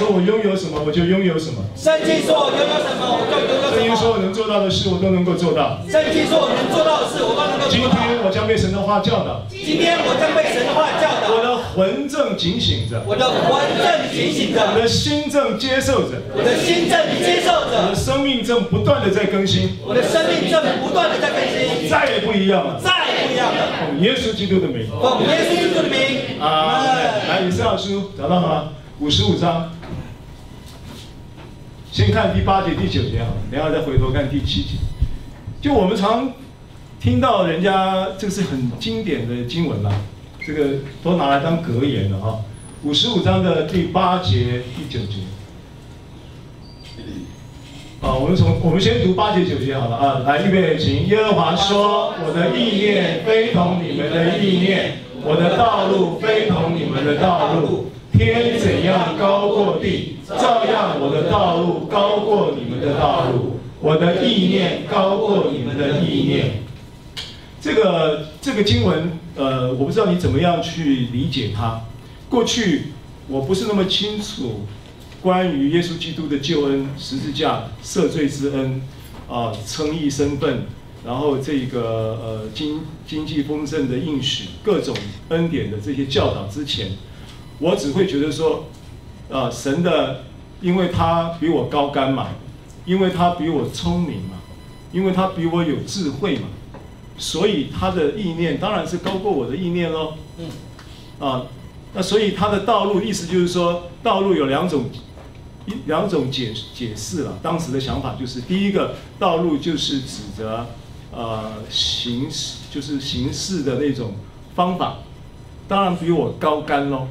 说我拥有什么，我就拥有什么。圣经说我拥有什么，我就拥有什么。圣经说我能做到的事，我都能够做到。圣经说我能做到的事，我都能够做到。今天我将被神的话教导。今天我将被神的话教导。我的魂正警醒着。我的魂正警醒着。我的心正接受着。我的心正接受着。我的生命正不断的在更新。我的生命正不断的在更新。再也不一样了。再也不一样了。奉耶稣基督的名。奉耶稣基督的名。啊，来，以赛亚书找到吗？ 55章，先看第8节、第9节好了，然后再回头看第7节。就我们常听到人家，这是很经典的经文啦，这个都拿来当格言了哈。55章的第8节、第9节。啊，我们先读8节、9节好了啊，来预备起。耶和华说：“我的意念非同你们的意念，我的道路非同你们的道路。” 天怎样高过地，照样我的道路高过你们的道路，我的意念高过你们的意念。这个经文，我不知道你怎么样去理解它。过去我不是那么清楚关于耶稣基督的救恩、十字架、赦罪之恩，啊、称义身份，然后这个经济丰盛的应许、各种恩典的这些教导之前。 我只会觉得说，神的，因为他比我高竿嘛，因为他比我聪明嘛，因为他比我有智慧嘛，所以他的意念当然是高过我的意念咯。那所以他的道路，意思就是说，道路有两种解释了。当时的想法就是，第一个道路就是指着行事的那种方法，当然比我高竿咯。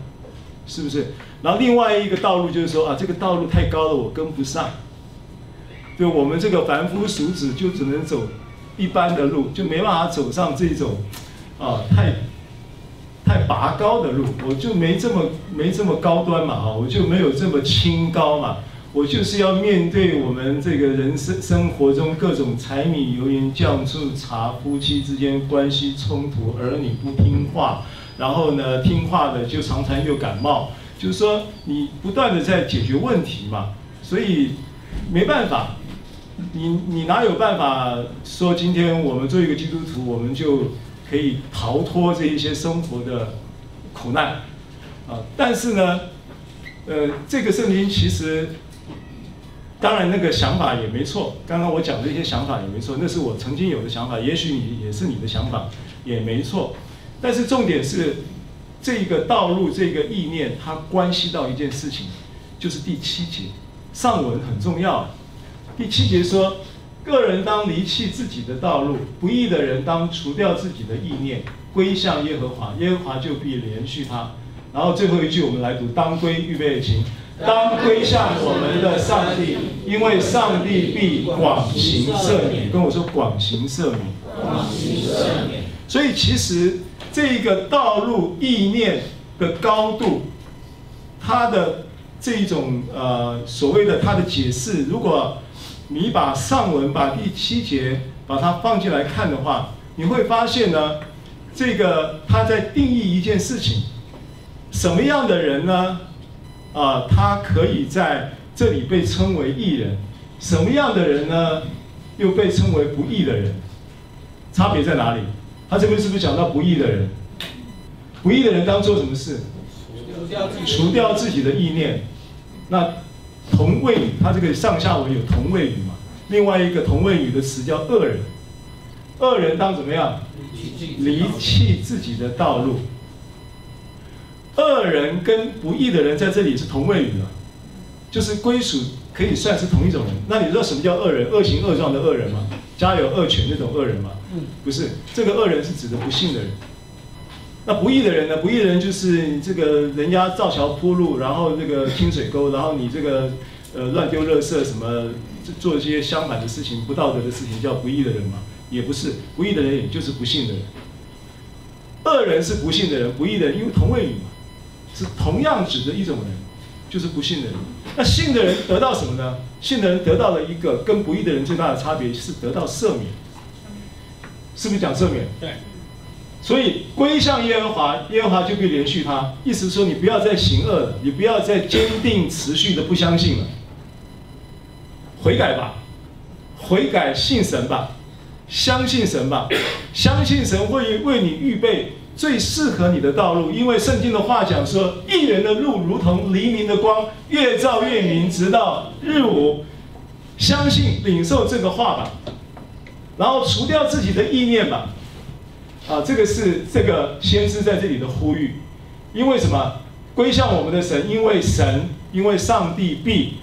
是不是？然后另外一个道路就是说啊，这个道路太高了，我跟不上。对我们这个凡夫俗子，就只能走一般的路，就没办法走上这种啊太拔高的路。我就没这么高端嘛啊，我就没有这么清高嘛。我就是要面对我们这个人生活中各种柴米油盐酱醋茶，夫妻之间关系冲突，儿女不听话。 然后呢，听话的就常常又感冒，就是说你不断的在解决问题嘛，所以没办法，你哪有办法说今天我们做一个基督徒，我们就可以逃脱这一些生活的苦难啊？但是呢，这个圣经其实，当然那个想法也没错，刚刚我讲的一些想法也没错，那是我曾经有的想法，也许你也是你的想法，也没错。 但是重点是，这个道路、这个意念，它关系到一件事情，就是第7节，上文很重要。第7节说：“个人当离弃自己的道路，不义的人当除掉自己的意念，归向耶和华，耶和华就必连续他。”然后最后一句我们来读：“当归预备情，当归向我们的上帝，因为上帝必广行赦免。”跟我说广行赦免。广行赦免。所以其实。 这个道路意念的高度，它的这一种所谓的它的解释，如果你把上文把第7节把它放进来看的话，你会发现呢，这个它在定义一件事情，什么样的人呢？他可以在这里被称为义人，什么样的人呢？又被称为不义的人，差别在哪里？ 他这边是不是讲到不义的人？不义的人当做什么事？除掉自己的意念。那同位语，他这个上下文有同位语嘛？另外一个同位语的词叫恶人。恶人当怎么样？离弃自己的道路。恶人跟不义的人在这里是同位语啊，就是归属可以算是同一种人。那你知道什么叫恶人？恶行恶状的恶人吗？ 家有恶犬那种恶人吗？不是，这个恶人是指的不幸的人。那不义的人呢？不义的人就是这个人家造桥铺路，然后这个清水沟，然后你这个乱丢垃圾什么，做一些相反的事情、不道德的事情，叫不义的人嘛？也不是，不义的人也就是不幸的人。恶人是不幸的人，不义的人因为同位语嘛，是同样指的一种人，就是不幸的人。那幸的人得到什么呢？ 信的人得到了一个跟不义的人最大的差别是得到赦免，是不是讲赦免？对。所以归向耶和华，耶和华就可以连续他。意思说，你不要再行恶了，你不要再坚定持续的不相信了，悔改吧，悔改信神吧，相信神吧，相信神会为你预备最适合你的道路。因为圣经的话讲说，义人的路如同黎明的光，越照越明，直到日午。相信领受这个话吧，然后除掉自己的意念吧。 啊，这个是这个先知在这里的呼吁，因为什么？归向我们的神，因为神，因为上帝必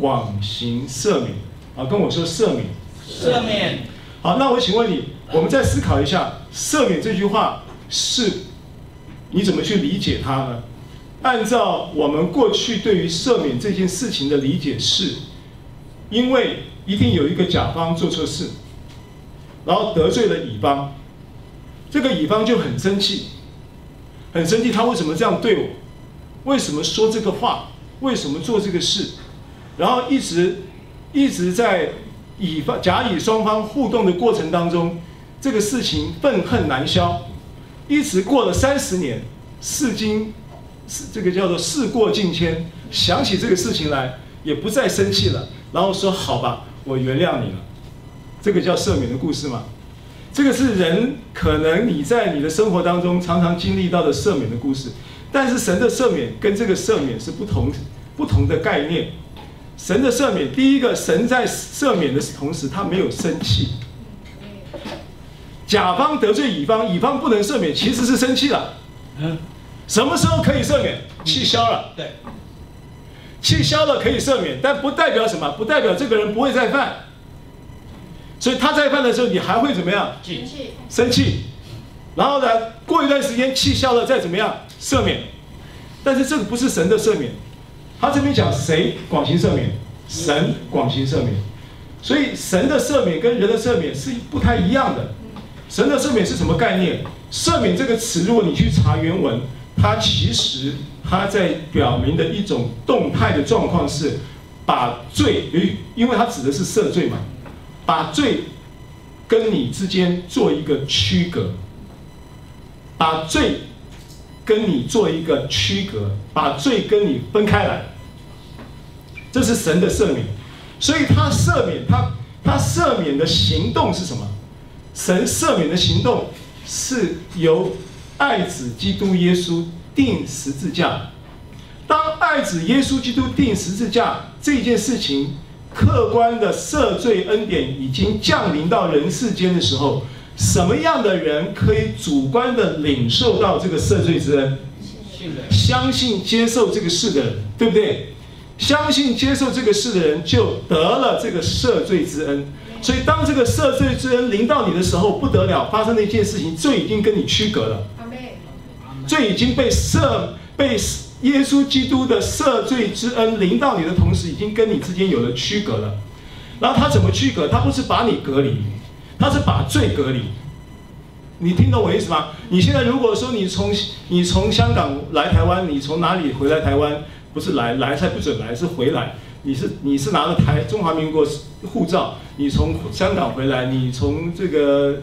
广行赦免。啊，跟我说赦免，赦免。好，那我请问你，我们再思考一下，赦免这句话是，你怎么去理解它呢？按照我们过去对于赦免这件事情的理解是，因为一定有一个甲方做错事，然后得罪了乙方。 这个乙方就很生气，很生气，他为什么这样对我？为什么说这个话？为什么做这个事？然后一直在乙方甲乙双方互动的过程当中，这个事情愤恨难消，一直过了30年，这个叫做事过境迁，想起这个事情来，也不再生气了，然后说好吧，我原谅你了，这个叫赦免的故事嘛。 这个是人可能你在你的生活当中常常经历到的赦免的故事，但是神的赦免跟这个赦免是不同的概念。神的赦免，第一个，神在赦免的同时，他没有生气。甲方得罪乙方，乙方不能赦免，其实是生气了。什么时候可以赦免？气消了。对，气消了可以赦免，但不代表什么？不代表这个人不会再犯。 所以他在犯的时候，你还会怎么样？生气，然后呢？过一段时间气消了，再怎么样？赦免。但是这个不是神的赦免，他这边讲谁广行赦免？神广行赦免。所以神的赦免跟人的赦免是不太一样的。神的赦免是什么概念？赦免这个词，如果你去查原文，它其实它在表明的一种动态的状况是，把罪，因为它指的是赦罪嘛。 把罪跟你之间做一个区隔，把罪跟你做一个区隔，把罪跟你分开来，这是神的赦免。所以他赦免他赦免的行动是什么？神赦免的行动是由爱子基督耶稣钉十字架。当爱子耶稣基督钉十字架这件事情。 客观的赦罪恩典已经降临到人世间的时候，什么样的人可以主观的领受到这个赦罪之恩？相信接受这个事的人，对不对？相信接受这个事的人就得了这个赦罪之恩。所以当这个赦罪之恩临到你的时候，不得了，发生了一件事情，罪已经跟你区隔了，罪已经被耶稣基督的赦罪之恩临到你的同时，已经跟你之间有了区隔了。然后他怎么区隔？他不是把你隔离，他是把罪隔离。你听懂我意思吗？你现在如果说你从香港来台湾，你从哪里回来台湾？不是来才不准来，是回来。你是拿了中华民国护照，你从香港回来，你从这个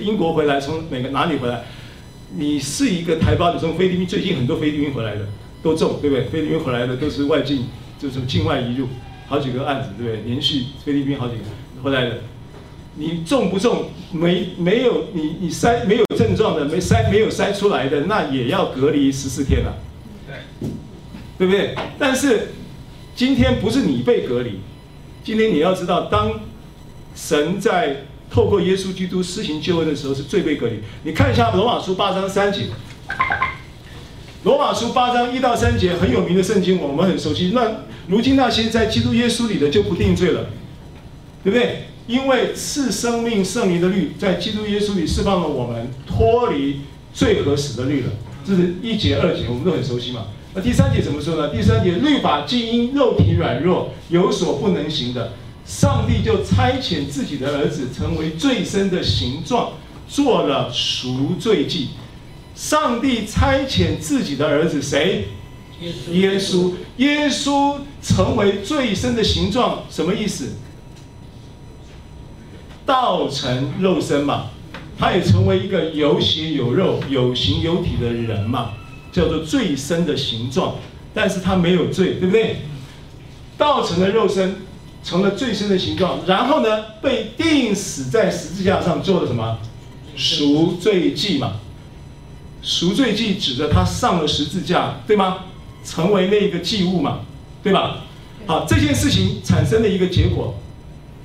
英国回来，从哪里回来？ 你是一个台胞，你从菲律宾最近很多菲律宾回来的都中，对不对？菲律宾回来的都是外境，就是境外移入，好几个案子，对不对？连续菲律宾好几个回来的，你中不中？没有你筛没有症状的，没有筛出来的，那也要隔离14天了，对不对？但是今天不是你被隔离，今天你要知道，当神在。 透过耶稣基督施行救恩的时候，是最被隔离。你看一下罗马书8章3节，罗马书8章1到3节很有名的圣经，我们很熟悉。那如今那些在基督耶稣里的就不定罪了，对不对？因为赐生命圣灵的律在基督耶稣里释放了我们，脱离罪和死的律了。这是1节、2节，我们都很熟悉嘛。那第3节怎么说呢？第3节，律法既因肉体软弱有所不能行的。 上帝就差遣自己的儿子成为罪身的形状，做了赎罪祭。上帝差遣自己的儿子谁？耶稣成为罪身的形状，什么意思？道成肉身嘛，他也成为一个有血有肉、有形有体的人嘛，叫做罪身的形状。但是他没有罪，对不对？道成了肉身，成了罪身的形状，然后呢，被钉死在十字架上，做了什么？赎罪祭嘛。赎罪祭指着他上了十字架，对吗？成为那个祭物嘛，对吧？好，这件事情产生的一个结果，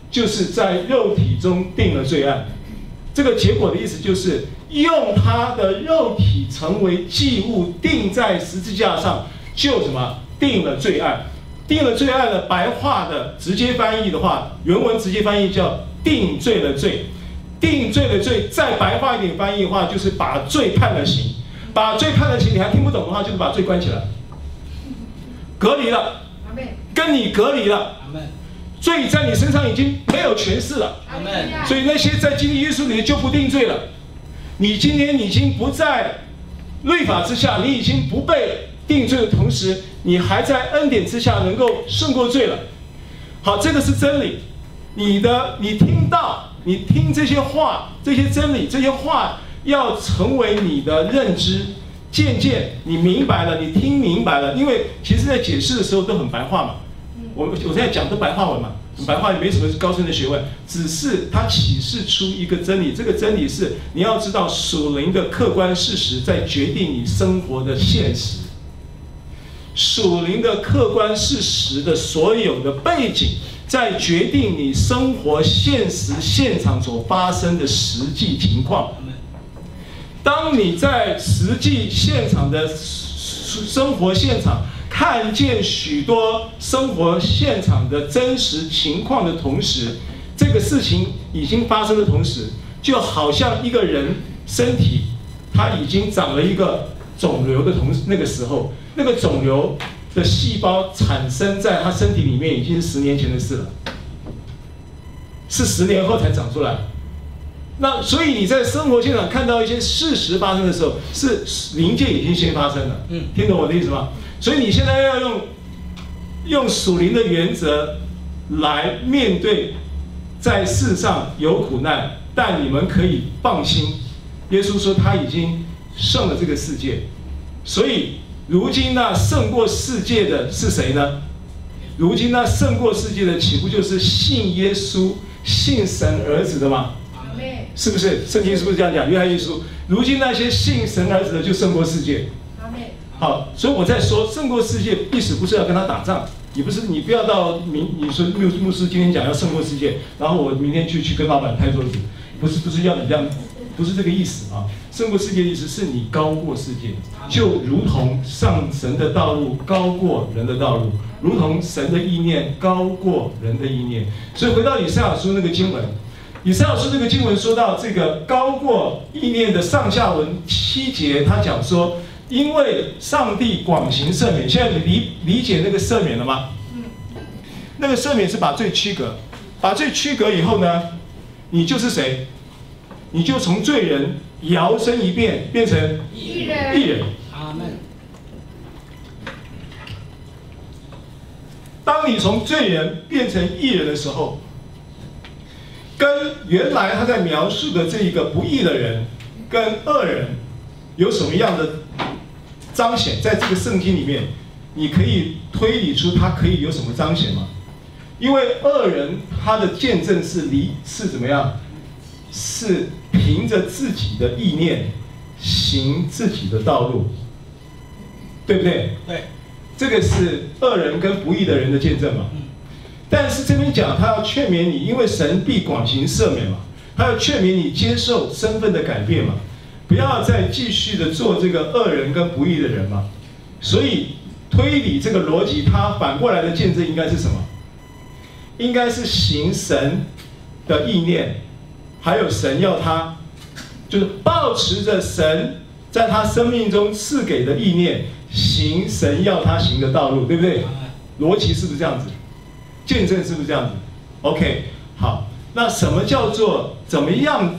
就是在肉体中定了罪案。 这个结果的意思就是用他的肉体成为祭物，钉在十字架上，就什么定了罪案，定了罪案了。白话的直接翻译的话，原文直接翻译叫定罪了罪，定罪了罪。再白话一点翻译的话，就是把罪判了刑，把罪判了刑。你还听不懂的话，就是把罪关起来，隔离了，跟你隔离了。 罪在你身上已经没有权势了，所以那些在基督耶稣里就不定罪了。你今天已经不在律法之下，你已经不被定罪的同时，你还在恩典之下能够胜过罪了。好，这个是真理。你听到，你听这些话，这些真理，这些话要成为你的认知。渐渐你明白了，你听明白了，因为其实在解释的时候都很白话嘛。 我现在讲的白话文嘛，白话也没什么高深的学问，只是它启示出一个真理。这个真理是你要知道属灵的客观事实在决定你生活的现实，属灵的客观事实的所有的背景在决定你生活现实现场所发生的实际情况。当你在实际现场的生活现场。 看见许多生活现场的真实情况的同时，这个事情已经发生的同时，就好像一个人身体它已经长了一个肿瘤的同时，那个时候，那个肿瘤的细胞产生在他身体里面已经是10年前的事了，是10年后才长出来。那所以你在生活现场看到一些事实发生的时候，是临界已经先发生了。听懂我的意思吗？ 所以你现在要用属灵的原则来面对，在世上有苦难，但你们可以放心，耶稣说他已经胜了这个世界。所以如今那胜过世界的是谁呢？如今那胜过世界的，岂不就是信耶稣、信神儿子的吗？是不是？圣经是不是这样讲？约翰一书，如今那些信神儿子的，就胜过世界。 好，所以我在说，胜过世界，意思不是要跟他打仗，也不是你不要到你说牧师今天讲要胜过世界，然后我明天去跟老板拍桌子，不是要你这样，不是这个意思啊。胜过世界的意思是你高过世界，就如同上神的道路高过人的道路，如同神的意念高过人的意念。所以回到以赛亚书那个经文，以赛亚书那个经文说到这个高过意念的上下文7节，他讲说。 因为上帝广行赦免，现在你理解那个赦免了吗？那个赦免是把罪区隔，把罪区隔以后呢，你就是谁？你就从罪人摇身一变，变成义人。阿门。当你从罪人变成义人的时候，跟原来他在描述的这一个不义的人跟恶人有什么样的？ 彰显在这个圣经里面，你可以推理出他可以有什么彰显吗？因为恶人他的见证是怎么样？是凭着自己的意念行自己的道路，对不对？对，这个是恶人跟不义的人的见证嘛。但是这边讲他要劝勉你，因为神必广行赦免嘛，他要劝勉你接受身份的改变嘛。 不要再继续的做这个恶人跟不义的人嘛，所以推理这个逻辑，它反过来的见证应该是什么？应该是行神的意念，还有神要他，就是抱持着神在他生命中赐给的意念，行神要他行的道路，对不对？逻辑是不是这样子？见证是不是这样子 ？OK， 好，那什么叫做怎么样？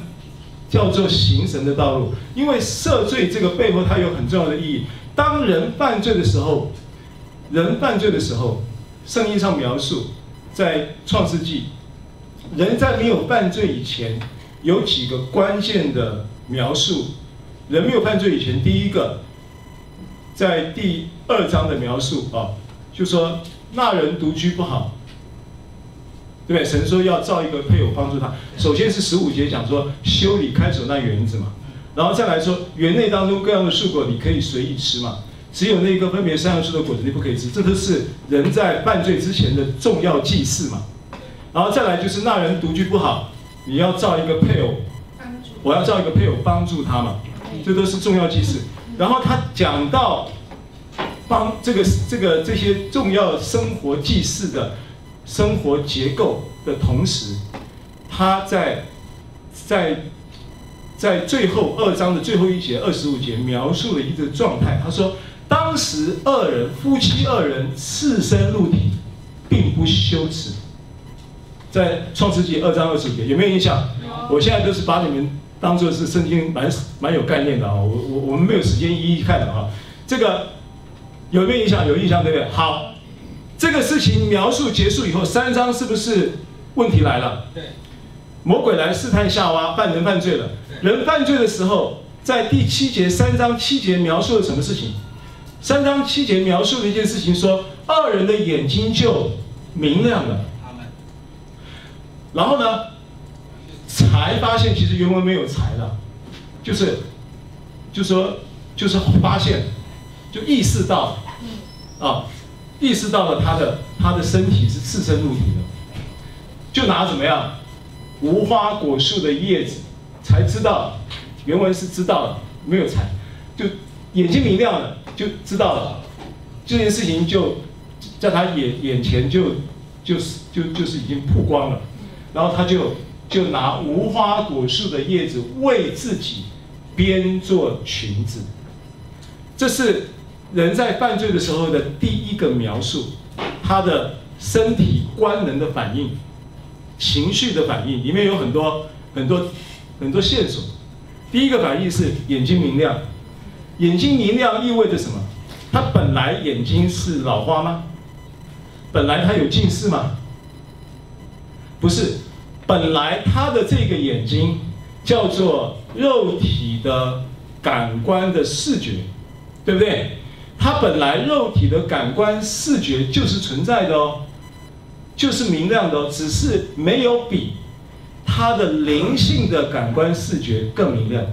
叫做行神的道路，因为赦罪这个背后它有很重要的意义。当人犯罪的时候，圣经上描述，在创世纪，人在没有犯罪以前，有几个关键的描述。人没有犯罪以前，第一个在第2章的描述啊，就说那人独居不好，对不对？神说要造一个配偶帮助他。首先是15节讲说修理开手那园子嘛，然后再来说园内当中各样的树果你可以随意吃嘛，只有那个分别善恶树的果子你不可以吃，这都是人在犯罪之前的重要祭祀嘛。然后再来就是那人独居不好，你要造一个配偶，我要造一个配偶帮助他嘛，这都是重要祭祀。然后他讲到帮这些重要生活祭祀的生活结构的同时，他在最后2章的最后一节25节描述了一个状态。他说，当时夫妻二人赤身露体，并不羞耻。在创世纪2章25节有没有印象？我现在都是把你们当作是圣经蛮有概念的啊、哦，我们没有时间一一看的啊、哦。这个有没有印象？有印象对不对？好。这个事情描述结束以后，3章是不是问题来了？对，魔鬼来试探夏娃，人犯罪了。人犯罪的时候，在第7节3章7节描述了什么事情？3章7节描述了一件事情，说二人的眼睛就明亮了。然后呢，才发现其实原文没有才了，就是发现，就意识到，啊。意识到了他的身体是赤身露体的，就拿怎么样无花果树的叶子，才知道，原文是知道了，没有才，就眼睛明亮了，就知道了，这件事情就在他眼前就是已经曝光了，然后他就拿无花果树的叶子为自己编做裙子，这是。人在犯罪的时候的第1个描述，他的身体官能的反应，情绪的反应，里面有很多线索。第1个反应是眼睛明亮，眼睛明亮意味着什么？他本来眼睛是老花吗？本来他有近视吗？不是，本来他的这个眼睛叫做肉体的感官的视觉，对不对？它本来肉体的感官视觉就是存在的哦，就是明亮的哦，只是没有比它的灵性的感官视觉更明亮。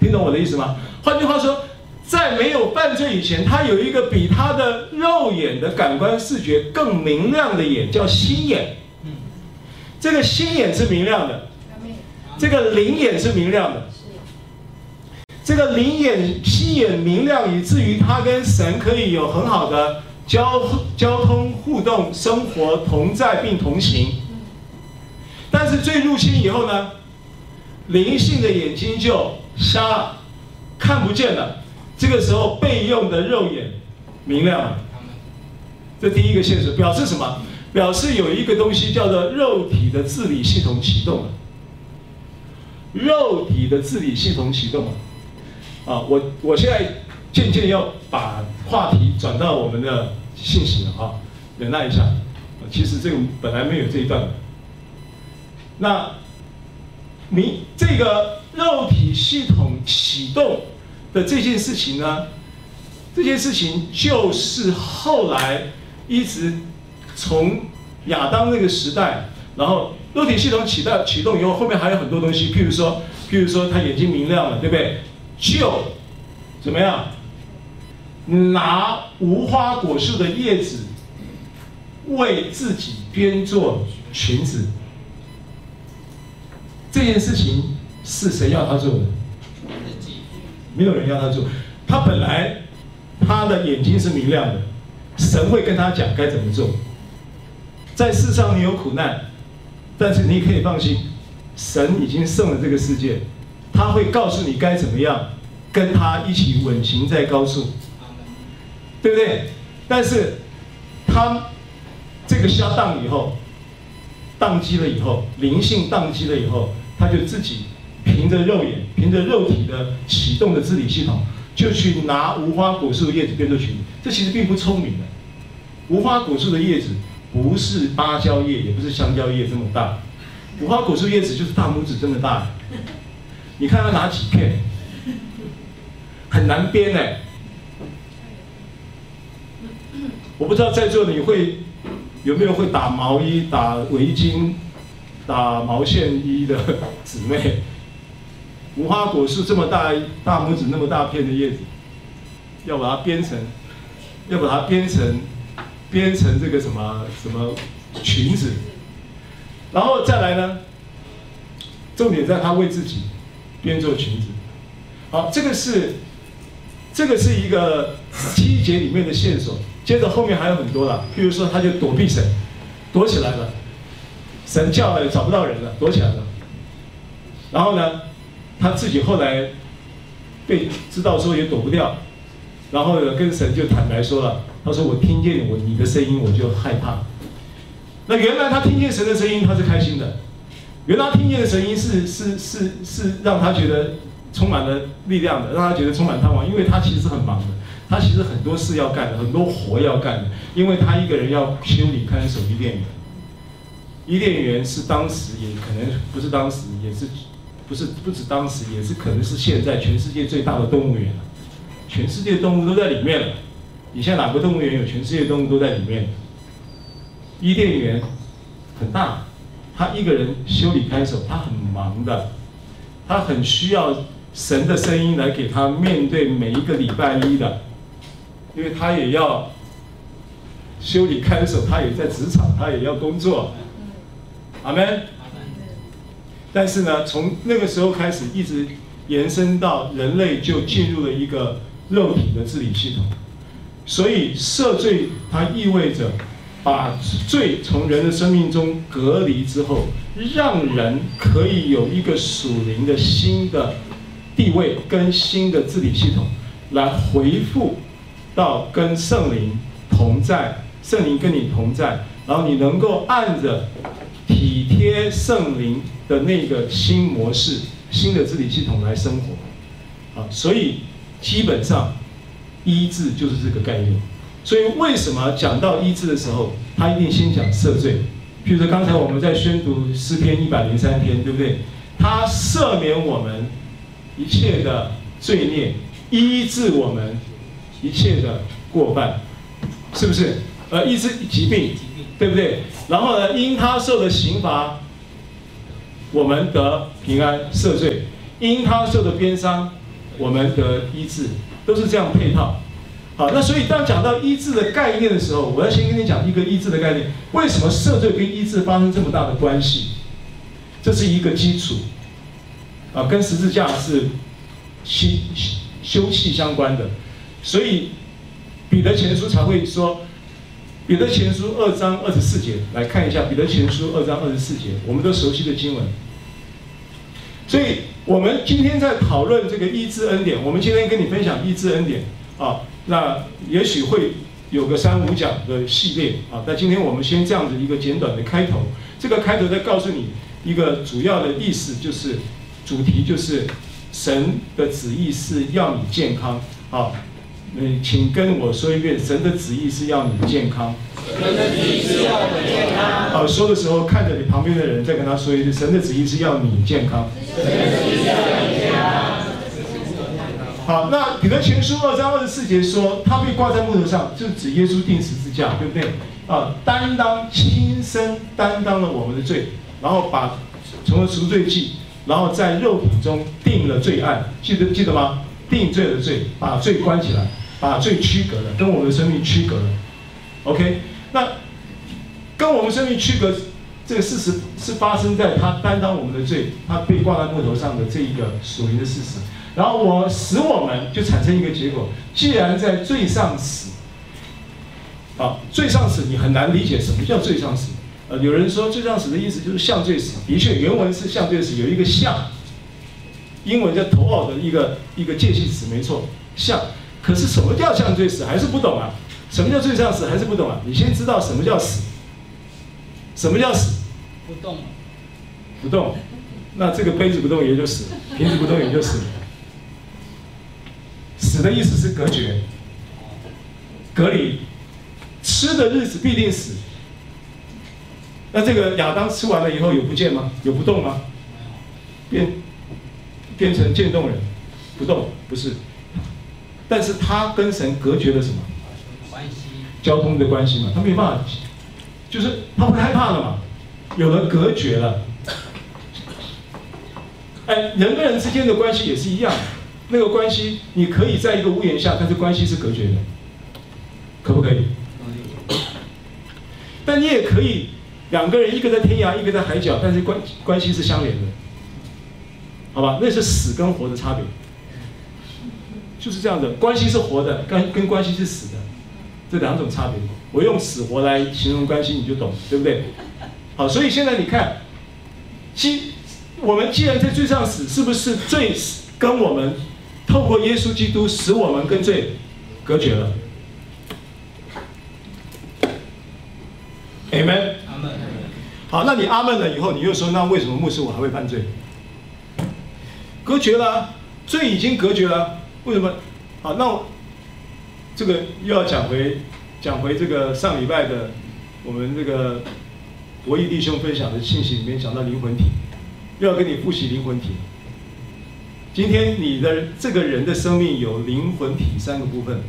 听懂我的意思吗？换句话说，在没有犯罪以前，它有一个比它的肉眼的感官视觉更明亮的眼，叫心眼。这个心眼是明亮的，这个灵眼是明亮的。这个灵眼、心眼明亮，以至于他跟神可以有很好的交通互动、生活同在并同行。但是罪入侵以后呢，灵性的眼睛就瞎了，看不见了。这个时候备用的肉眼明亮了。这第1个线索表示什么？表示有一个东西叫做肉体的治理系统启动了。肉体的治理系统启动了。啊，我现在渐渐要把话题转到我们的信息了啊，忍耐一下。其实这个本来没有这一段的。那，这个肉体系统启动的这件事情呢，这件事情就是后来一直从亚当那个时代，然后肉体系统启动以后，后面还有很多东西，譬如说他眼睛明亮了，对不对？就怎么样拿无花果树的叶子为自己编做裙子，这件事情是谁要他做的？没有人要他做。他本来他的眼睛是明亮的，神会跟他讲该怎么做。在世上你有苦难，但是你可以放心，神已经胜了这个世界。他会告诉你该怎么样跟他一起稳行在高速，对不对？但是他这个瞎当以后，当机了以后，灵性当机了以后，他就自己凭着肉眼，凭着肉体的启动的治理系统，就去拿无花果树的叶子编做裙子。这其实并不聪明的，无花果树的叶子不是芭蕉叶，也不是香蕉叶这么大，无花果树叶子就是大拇指这么大，你看要拿几片，很难编哎、欸。我不知道在座你会有没有会打毛衣、打围巾、打毛线衣的姊妹。无花果树这么大，大拇指那么大片的叶子，要把它编成，这个什么什么裙子。 然后再来呢，重点在他为自己编做裙子。好，这个是一个七节里面的线索。接着后面还有很多啦，譬如说他就躲避神，躲起来了，神叫了也找不到人了，躲起来了。然后呢，他自己后来被知道说也躲不掉，然后呢跟神就坦白说了，他说我听见你的声音我就害怕。 那原来他听见神的声音，他是开心的。原来他听见的声音是让他觉得充满了力量的，让他觉得充满盼望，因为他其实很忙的，他其实很多事要干的，很多活要干的，因为他一个人要修理看守伊甸园。伊甸园是当时也可能不是当时，也是不止当时，也是可能是现在全世界最大的动物园了，全世界动物都在里面了。你现在哪个动物园有全世界动物都在里面？ 伊甸园很大，他一个人修理看守，他很忙的，他很需要神的声音来给他面对每一个礼拜一的，因为他也要修理看守，他也在职场，他也要工作，阿们。但是呢，从那个时候开始，一直延伸到人类就进入了一个肉体的治理系统，所以赦罪它意味着。 把罪从人的生命中隔离之后，让人可以有一个属灵的新的地位跟新的治理系统，来回复到跟圣灵同在，圣灵跟你同在，然后你能够按着体贴圣灵的那个新模式、新的治理系统来生活。啊，所以基本上医治就是这个概念。 所以为什么讲到医治的时候，他一定先讲赦罪？譬如说刚才我们在宣读诗篇103篇，对不对？他赦免我们一切的罪孽，医治我们一切的过犯，是不是？医治疾病，对不对？然后呢，因他受的刑罚，我们得平安赦罪；因他受的鞭伤，我们得医治，都是这样配套。 好，那所以当讲到医治的概念的时候，我要先跟你讲一个医治的概念。为什么赦罪跟医治发生这么大的关系？这是一个基础，啊，跟十字架是休戚相关的。所以彼得前书才会说，彼得前书2章24节，来看一下彼得前书2章24节，我们都熟悉的经文。所以我们今天在讨论这个医治恩典，我们今天跟你分享医治恩典啊。 那也许会有个3-5讲的系列啊，那今天我们先这样子一个简短的开头，这个开头再告诉你一个主要的意思，就是主题就是神的旨意是要你健康啊，请跟我说一遍，神的旨意是要你健康。神的旨意是要你健康。好，说的时候看着你旁边的人，再跟他说一次，神的旨意是要你健康。神的旨意是要你健康。 好，那彼得前书2章24节说，他被挂在木头上，就是指耶稣钉十字架，对不对？啊，亲身担当了我们的罪，然后把成为赎罪祭，然后在肉体中定了罪案，记得吗？定罪的罪，把罪关起来，把罪区隔了，跟我们的生命区隔了。OK， 那跟我们生命区隔这个事实是发生在他担当我们的罪，他被挂在木头上的这一个属灵的事实。 然后我们就产生一个结果，既然在罪上死，啊，罪上死你很难理解什么叫罪上死。有人说罪上死的意思就是像罪死，的确原文是像罪死，有一个像，英文叫 toward 的一个介系词，没错，像。可是什么叫像罪死还是不懂啊？什么叫罪上死还是不懂啊？你先知道什么叫死，什么叫死？不动，不动，那这个杯子不动也就死了，瓶子不动也就死了。 死的意思是隔绝、隔离，吃的日子必定死。那这个亚当吃完了以后有不见吗？有不动吗？变成渐冻人，不动不是。但是他跟神隔绝了什么？交通的关系嘛，他没办法，就是他不害怕了嘛，有了隔绝了。哎，人跟人之间的关系也是一样，那个关系你可以在一个屋檐下，但是关系是隔绝的，可不可以？但你也可以两个人，一个在天涯，一个在海角，但是关系是相连的，好吧？那是死跟活的差别，就是这样的，关系是活的，跟关系是死的。 这两种差别，我用死活来形容关系，你就懂，对不对？好，所以现在你看，我们既然在罪上死，是不是罪跟我们透过耶稣基督使我们跟罪隔绝了 ？Amen。好，那你阿们了以后，你又说，那为什么牧师我还会犯罪？隔绝了，罪已经隔绝了，为什么？好，那我。 这个又要讲回这个上礼拜的我们这个博弈弟兄分享的信息里面讲到灵魂体，又要跟你复习灵魂体。今天你的这个人的生命有灵魂体三个部分，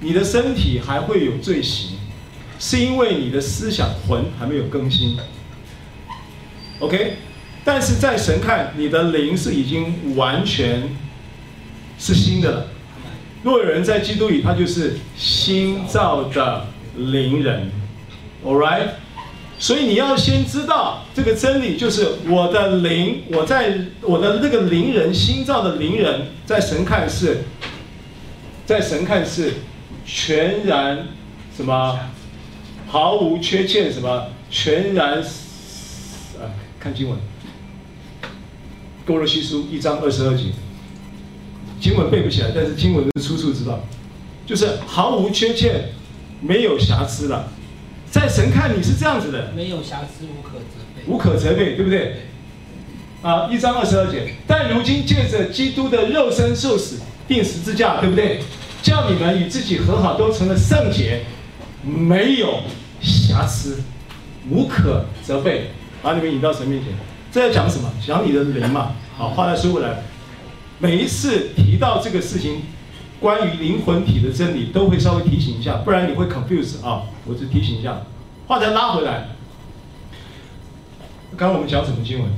你的身体还会有罪行，是因为你的思想魂还没有更新。OK， 但是在神看你的灵是已经完全是新的了。 若有人在基督里，他就是新造的灵人 ，all right。所以你要先知道这个真理，就是我的灵，我的那个灵人，新造的灵人，在神看是全然什么，毫无缺欠什么，全然看经文，哥罗西书1章22节。 经文背不起来，但是经文的出处知道，就是毫无缺欠，没有瑕疵了。在神看你是这样子的，没有瑕疵，无可责备，无可责备，对不对？啊，1章22节。但如今借着基督的肉身受死，钉十字架，对不对？叫你们与自己和好，都成了圣洁，没有瑕疵，无可责备，把你们引到神面前。这要讲什么？讲你的灵嘛。好，话再说回来。 每一次提到这个事情，关于灵魂体的真理，都会稍微提醒一下，不然你会 confuse 啊。我就提醒一下，话再拉回来。刚刚我们讲什么经文？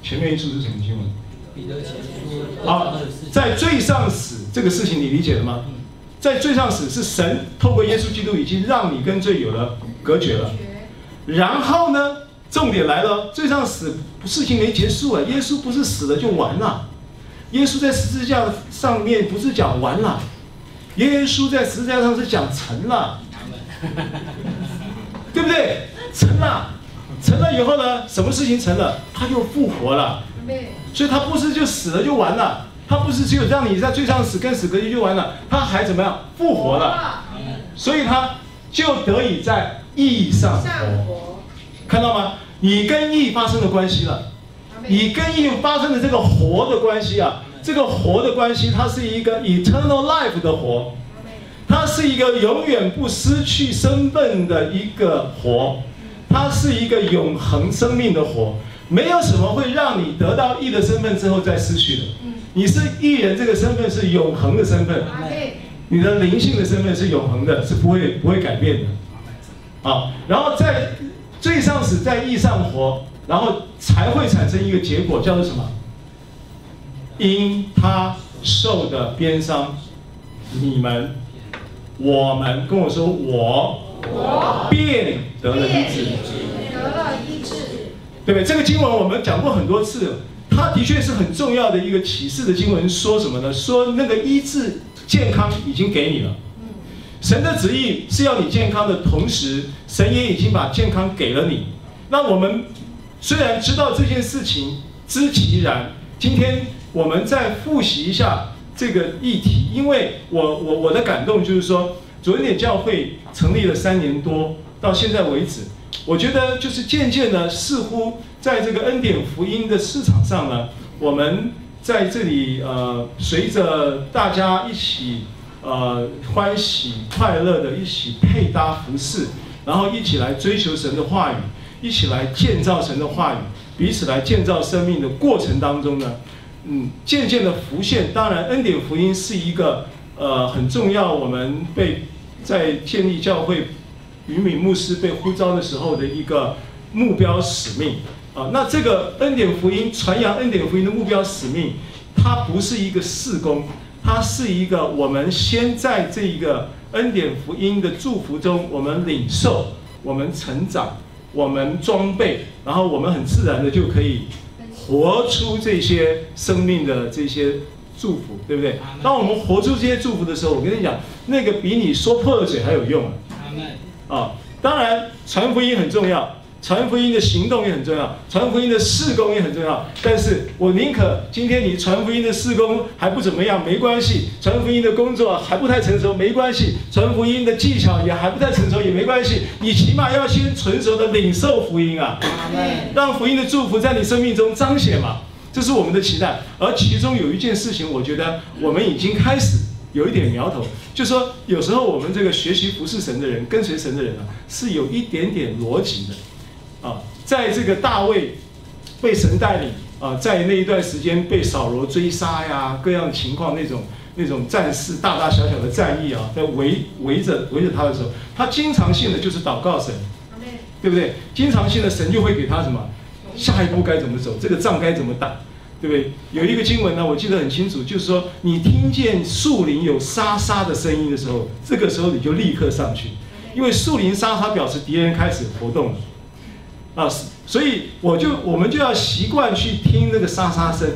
前面一处是什么经文？彼得前书。好，在罪上死这个事情，你理解了吗？在罪上死是神透过耶稣基督已经让你跟罪有了隔绝了。然后呢，重点来了，罪上死事情没结束啊，耶稣不是死了就完了。 耶稣在十字架上面不是讲完了，耶稣在十字架上是讲成了，对不对？成了，成了以后呢，什么事情成了？他就复活了。所以他不是就死了就完了，他不是只有让你在罪上死跟死隔绝就完了，他还怎么样？复活了。所以他就得以在义上活，看到吗？你跟义发生了关系了。 你跟义发生的这个活的关系啊，这个活的关系，它是一个 eternal life 的活，它是一个永远不失去身份的一个活，它是一个永恒生命的活，没有什么会让你得到义的身份之后再失去的。你是义人，这个身份是永恒的身份，你的灵性的身份是永恒的，是不会改变的。啊，然后在罪上死，在义上活。 然后才会产生一个结果，叫做什么？因他受的鞭伤，你们、我们跟我说，我便得了医治，对不对？这个经文我们讲过很多次，它的确是很重要的一个启示的经文。说什么呢？说那个医治健康已经给你了，神的旨意是要你健康的同时，神也已经把健康给了你。那我们。 虽然知道这件事情，知其然。今天我们再复习一下这个议题，因为我的感动就是说，卓恩典教会成立了3年多，到现在为止，我觉得就是渐渐的，似乎在这个恩典福音的市场上呢，我们在这里随着大家一起欢喜快乐的一起配搭服侍，然后一起来追求神的话语。一起来建造神的话语，彼此来建造生命的过程当中呢，渐渐的浮现。当然，恩典福音是一个很重要，我们被在建立教会，余敏牧师被呼召的时候的一个目标使命啊。那这个恩典福音传扬恩典福音的目标使命，它不是一个事工，它是一个我们先在这一个恩典福音的祝福中，我们领受，我们成长，我们装备，然后我们很自然的就可以活出这些生命的这些祝福，对不对？当我们活出这些祝福的时候，我跟你讲，那个比你说破了嘴还有用啊！啊，当然传福音很重要，传福音的行动也很重要，传福音的事工也很重要。但是我宁可今天你传福音的事工还不怎么样，没关系；传福音的工作还不太成熟，没关系；传福音的技巧也还不太成熟，也没关系。你起码要先成熟的领受福音啊，让福音的祝福在你生命中彰显嘛。这是我们的期待，而其中有一件事情，我觉得我们已经开始有一点苗头，就是说有时候我们这个学习服侍神的人、跟随神的人啊，是有一点点逻辑的，啊，在这个大卫被神带领啊，在那一段时间被扫罗追杀呀，各样情况那种战事大大小小的战役啊，在围着他的时候，他经常性的就是祷告神，对不对？经常性的神就会给他什么？下一步该怎么走？这个仗该怎么打？对不对？有一个经文呢，我记得很清楚，就是说，你听见树林有沙沙的声音的时候，这个时候你就立刻上去，因为树林沙沙表示敌人开始活动了，啊，所以我们就要习惯去听那个沙沙声，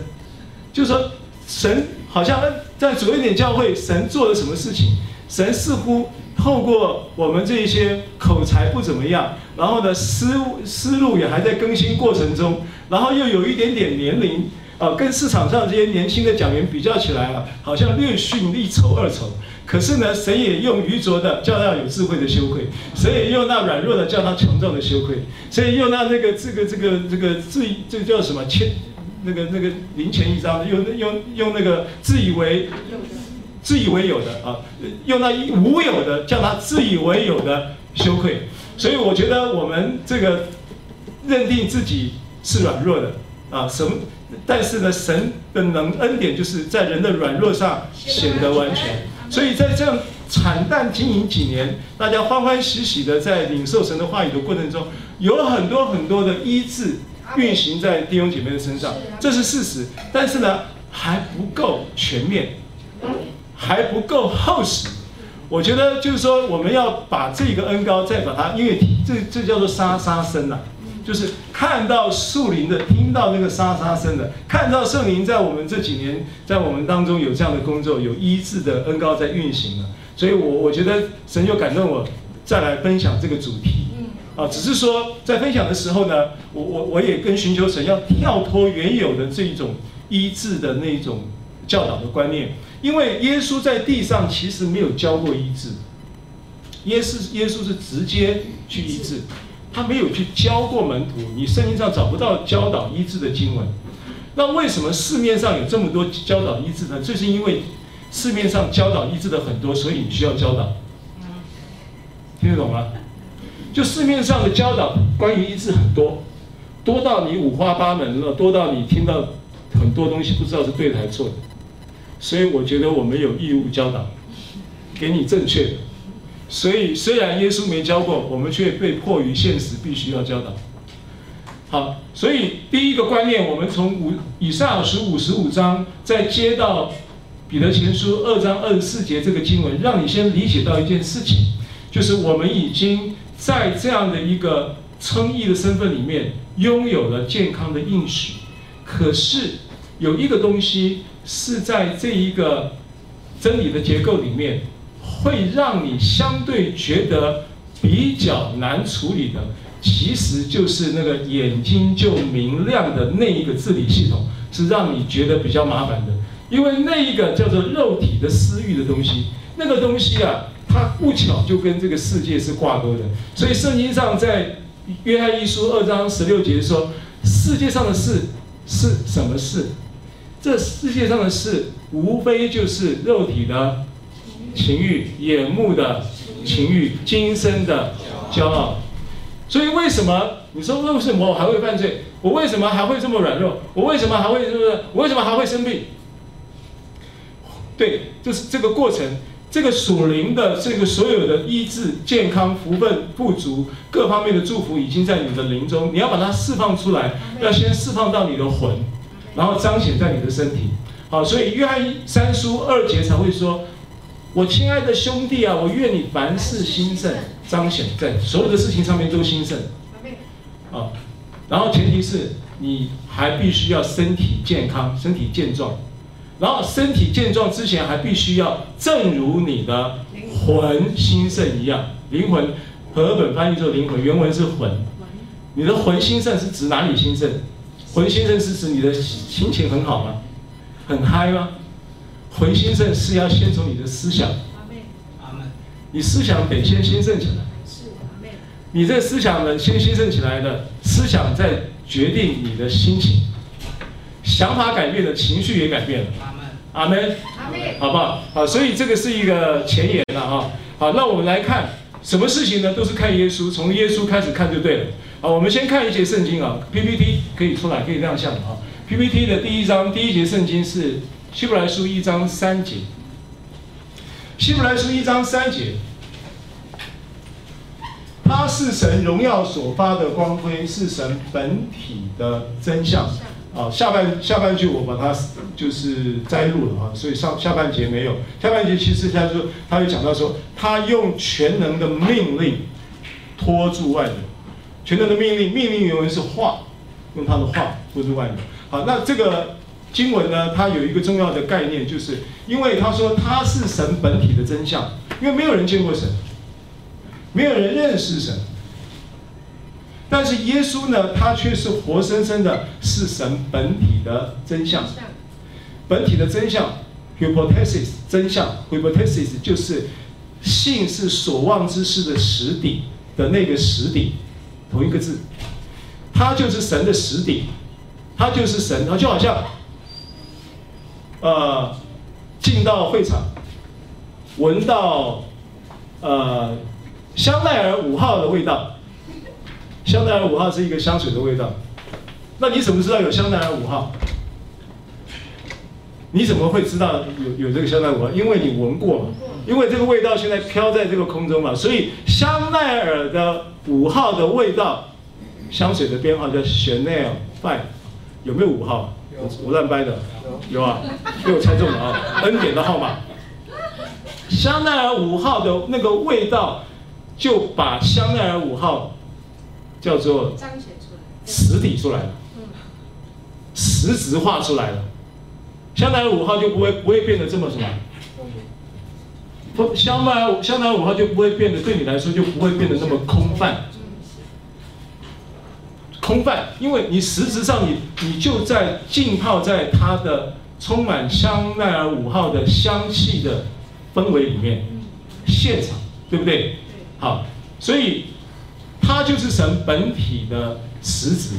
就是说，神好像在主恩典教会，神做了什么事情？神似乎透过我们这一些口才不怎么样，然后呢思路也还在更新过程中，然后又有一点点年龄，跟市场上这些年轻的讲员比较起来啊，好像略逊一筹二筹。可是呢，神也用愚拙的叫他有智慧的羞愧，神也用那软弱的叫他强壮的羞愧，神也用那这叫什么林前一章用那个自以为有的啊，用那无有的叫他自以为有的羞愧。所以我觉得我们这个认定自己是软弱的啊，但是呢，神的恩典就是在人的软弱上显得完全。所以在这样惨淡经营几年，大家欢欢喜喜的在领受神的话语的过程中，有很多很多的医治运行在弟兄姐妹的身上，这是事实。但是呢，还不够全面。还不够厚实，我觉得就是说，我们要把这个恩膏再把它，因为这叫做沙沙声呐，就是看到树林的，听到那个沙沙声的，看到圣灵在我们这几年在我们当中有这样的工作，有医治的恩膏在运行了，所以我觉得神就感动我再来分享这个主题，啊，只是说在分享的时候呢，我也跟寻求神要跳脱原有的这一种医治的那一种教导的观念。因为耶稣在地上其实没有教过医治，耶稣是直接去医治，他没有去教过门徒，你圣经上找不到教导医治的经文。那为什么市面上有这么多教导医治呢？就是因为市面上教导医治的很多，所以你需要教导，听得懂吗？就市面上的教导关于医治很多，多到你五花八门了，多到你听到很多东西不知道是对的还是错的。所以我觉得我们有义务教导，给你正确的。所以虽然耶稣没教过，我们却被迫于现实必须要教导。好，所以第一个观念，我们从以赛亚书55章，再接到彼得前书2章24节这个经文，让你先理解到一件事情，就是我们已经在这样的一个称义的身份里面，拥有了健康的应许。可是有一个东西是在这一个真理的结构里面，会让你相对觉得比较难处理的，其实就是那个眼睛就明亮的那一个治理系统，是让你觉得比较麻烦的。因为那一个叫做肉体的私欲的东西，那个东西啊，它不巧就跟这个世界是挂钩的。所以圣经上在约翰一书2章16节说，世界上的事是什么事？这世界上的事，无非就是肉体的情欲、眼目的情欲、今生的骄傲。所以为什么你说为什么我还会犯罪？我为什么还会这么软弱？我为什么还会是不是？我为什么还会生病？对，就是这个过程，这个属灵的这个所有的医治、健康、福分、富足各方面的祝福已经在你的灵中，你要把它释放出来，要先释放到你的魂，然后彰显在你的身体。好，所以约翰3:2才会说。 我亲爱的兄弟啊，我愿你凡事兴盛，彰显在所有的事情上面都兴盛。啊，然后前提是你还必须要身体健康、身体健壮，然后身体健壮之前还必须要正如你的魂兴盛一样。灵魂，和本翻译作灵魂，原文是魂。你的魂兴盛是指哪里兴盛？魂兴盛是指你的心情很好吗？很嗨吗？ 魂兴盛是要先从你的思想，你思想得先兴盛起来。你这思想呢，先兴盛起来的思想，再决定你的心情。想法改变了，情绪也改变了。阿门，阿门，好不好？好，所以这个是一个前言了啊。好，那我们来看什么事情呢？都是看耶稣，从耶稣开始看就对了。好，我们先看一节圣经啊 ，PPT 可以出来，可以亮相啊。PPT 的第1章第1节圣经是。 希伯来书1章3节，希伯来书1章3节，他是神荣耀所发的光辉，是神本体的真相。啊，下半句我把它就是摘录了啊，所以下半节没有。下半节其实他就讲到说，他用全能的命令托住万有，全能的命令，命令原文是话，用他的话托住万有。好，那这个。 经文呢，它有一个重要的概念，就是因为他说他是神本体的真相，因为没有人见过神，没有人认识神，但是耶稣呢，他却是活生生的，是神本体的真相。本体的真相 （hypothesis） 真相 （hypothesis） 就是信是所望之事的实底的那个实底，同一个字，它就是神的实底，它就是神，它就好像。 进到会场，闻到香奈儿5号的味道。香奈儿5号是一个香水的味道。那你怎么知道有香奈儿5号？你怎么会知道有这个香奈儿5号？因为你闻过嘛，因为这个味道现在飘在这个空中嘛，所以香奈儿的5号的味道，香水的编号叫 Chanel 5， 有没有5号？ 我乱掰的，有啊，被我猜中了啊 ！N 点的号码，香奈儿5号的那个味道，就把香奈儿5号叫做彰显出来，实体出来了，实质化出来了。香奈儿5号就不会变得这么什么，不，香奈儿5号就不会变得对你来说就不会变得那么空泛。 空泛，因为你实质上你就在浸泡在它的充满香奈儿5号的香气的氛围里面，现场对不对？好，所以它就是神本体的实质，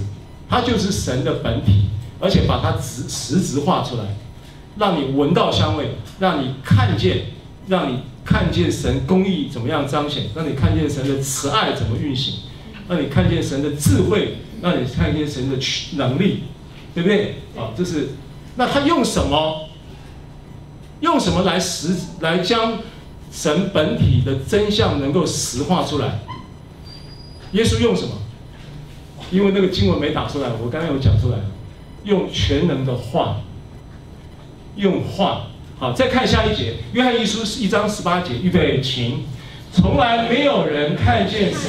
它就是神的本体，而且把它实质化出来，让你闻到香味，让你看见，神公义怎么样彰显，让你看见神的慈爱怎么运行，让你看见神的智慧。 让你看见神的能力，对不对？啊，这是，那他用什么？用什么来将神本体的真相能够实化出来？耶稣用什么？因为那个经文没打出来，我刚刚有讲出来，用全能的话，用话。好，再看下一节，《约翰一书》1章18节，预备起。 从来没有人看见神，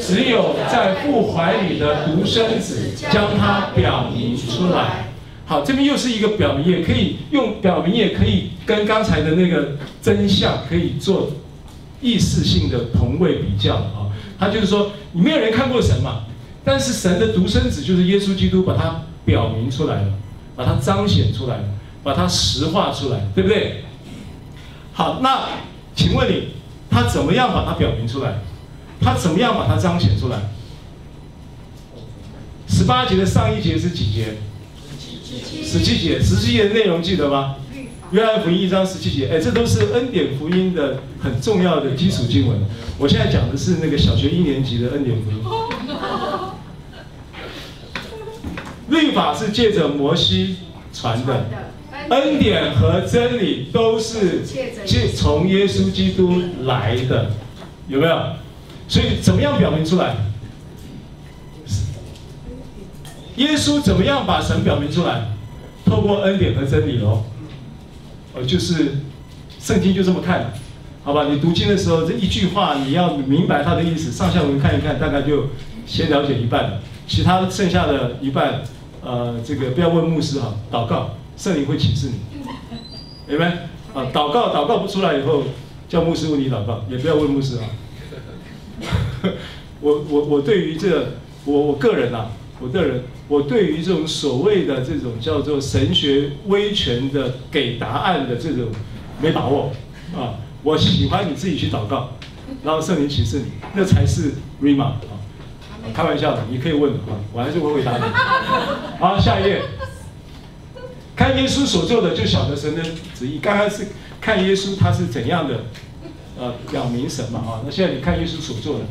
只有在父怀里的独生子将他表明出来。好，这边又是一个表明，也可以用表明，也可以跟刚才的那个真相可以做意识性的同位比较啊。他就是说，你没有人看过神嘛，但是神的独生子就是耶稣基督，把它表明出来了，把它彰显出来了，把它实化出来，对不对？好，那请问你？ 他怎么样把它表明出来？他怎么样把它彰显出来？18节的上一节是几节？17节。17节的内容记得吗？约翰福音1章17节。哎，这都是恩典福音的很重要的基础经文。我现在讲的是那个小学1年级的恩典福音。律法是借着摩西传的，恩典和真理都是从耶稣基督来的，有没有？所以怎么样表明出来？耶稣怎么样把神表明出来？透过恩典和真理咯。就是圣经就这么看，好吧？你读经的时候，这一句话你要明白它的意思，上下文看一看，大概就先了解一半了。其他剩下的一半，这个不要问牧师哈，祷告，圣灵会启示你，明白？啊，祷告不出来以后，叫牧师为你祷告，也不要问牧师啊。我对于这个，我个人啊。我对于这种所谓的这种叫做神学威权的给答案的这种没把握啊，我喜欢你自己去祷告，然后圣灵启示你，那才是 Rima 啊，开玩笑的，你可以问啊，我还是会回答你。好，下一页，看耶稣所做的就晓得神的旨意。刚刚是看耶稣他是怎样的，表明神嘛啊，那现在你看耶稣所做的。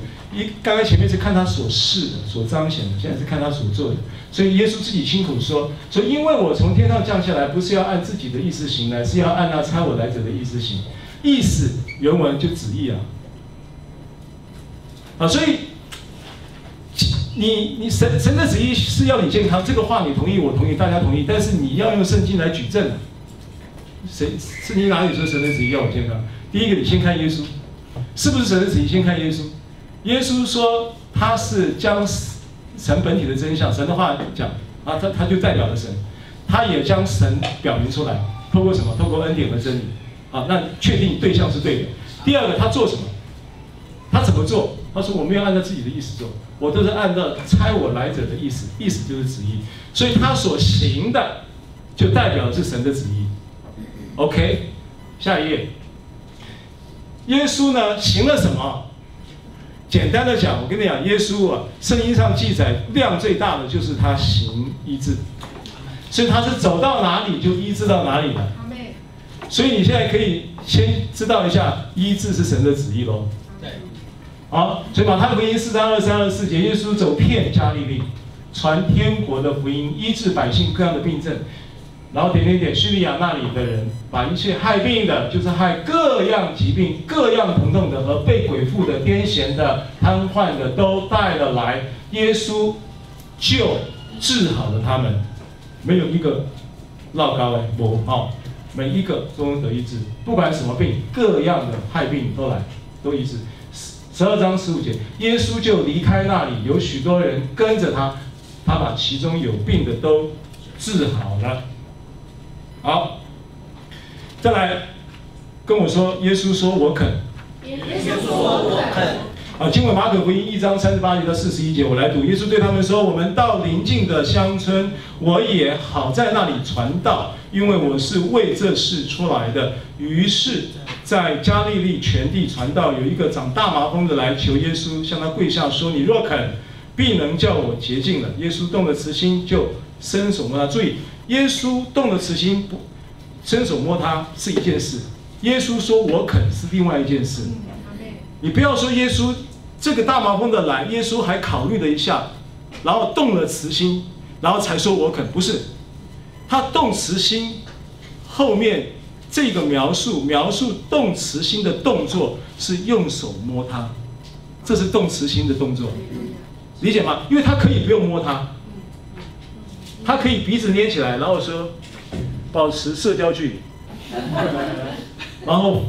刚刚前面是看他所示的、所彰显的，现在是看他所做的。所以耶稣自己亲口说：“所以因为我从天上降下来，不是要按自己的意思行来，是要按那差我来者的意思行。”意思原文就旨意啊。啊，所以你神的旨意是要你健康，这个话你同意，我同意，大家同意。但是你要用圣经来举证啊。圣经哪里说神的旨意要我健康？第一个，你先看耶稣，是不是神的旨意？先看耶稣。耶稣说他是将神本体的真相，神的话讲啊，他就代表了神，他也将神表明出来，透过什么？透过恩典和真理啊，那确定对象是对的。第二个，他做什么？他怎么做？他说我没有按照自己的意思做，我都是按照差我来者的意思，意思就是旨意，所以他所行的就代表是神的旨意。OK， 下一页，耶稣呢行了什么？简单的讲，我跟你讲，耶稣啊，圣经上记载量最大的就是他行医治，所以他是走到哪里就医治到哪里的。所以你现在可以先知道一下，医治是神的旨意喽。对。好，所以马太福音4章23、24节，耶稣走遍加利利，传天国的福音，医治百姓各样的病症，然后，叙利亚那里的人把一切害病的，就是害各样疾病、各样疼痛的和被鬼附的、癫痫的、瘫痪的都带了来，耶稣就治好了他们，没有一个落膏的无哦，每一个都得医治，不管什么病，各样的害病都来都医治。12章15节，耶稣就离开那里，有许多人跟着他，他把其中有病的都治好了。好，再来跟我说，耶稣说我肯。耶稣说我肯。啊，经文马可福音1章38节到41节，我来读。耶稣对他们说：“我们到邻近的乡村，我也好在那里传道，因为我是为这事出来的。”于是，在加利利全地传道。有一个长大麻风的来求耶稣，向他跪下说：“你若肯，必能叫我洁净了。”耶稣动了慈心，就伸手摸他。注意。耶稣动了慈心，伸手摸他是一件事；耶稣说我肯是另外一件事。你不要说耶稣这个大麻风的来，耶稣还考虑了一下，然后动了慈心，然后才说我肯。不是，他动慈心后面这个描述动慈心的动作是用手摸他，这是动慈心的动作，理解吗？因为他可以不用摸他。他可以鼻子捏起来，然后说保持社交距离，然后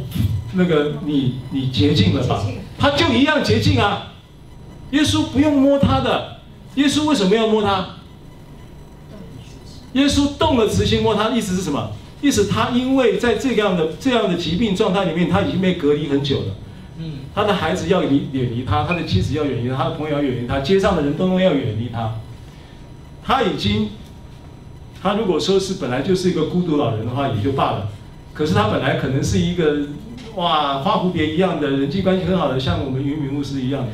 那个你洁净了吧，他就一样洁净啊。耶稣不用摸他的，耶稣为什么要摸他？耶稣动了慈心摸他，意思是什么？意思他因为在这样的疾病状态里面，他已经被隔离很久了。他的孩子要远离他，他的妻子要远离他，他的朋友要远离他，街上的人都要远离他。他如果说是本来就是一个孤独老人的话也就罢了，可是他本来可能是一个哇花蝴蝶一样的人际关系很好的，像我们云敏牧师一样的，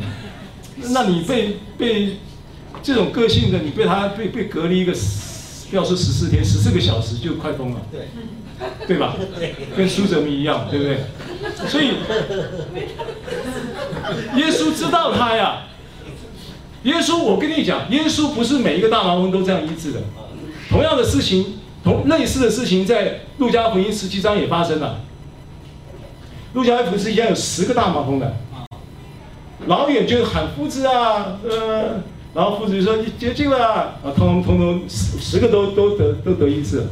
那你被这种个性的，你被他被隔离一个，不要说14天，14个小时就快疯了，对吧？跟苏哲明一样，对不对？所以耶稣知道他呀。耶稣，我跟你讲，耶稣不是每一个大麻风都这样医治的。同样的事情，类似的事情，在路加福音17章也发生了。路加福音17章有10个大麻风的，老远就喊夫子啊，然后夫子就说你洁净了啊，通通10个都得医治。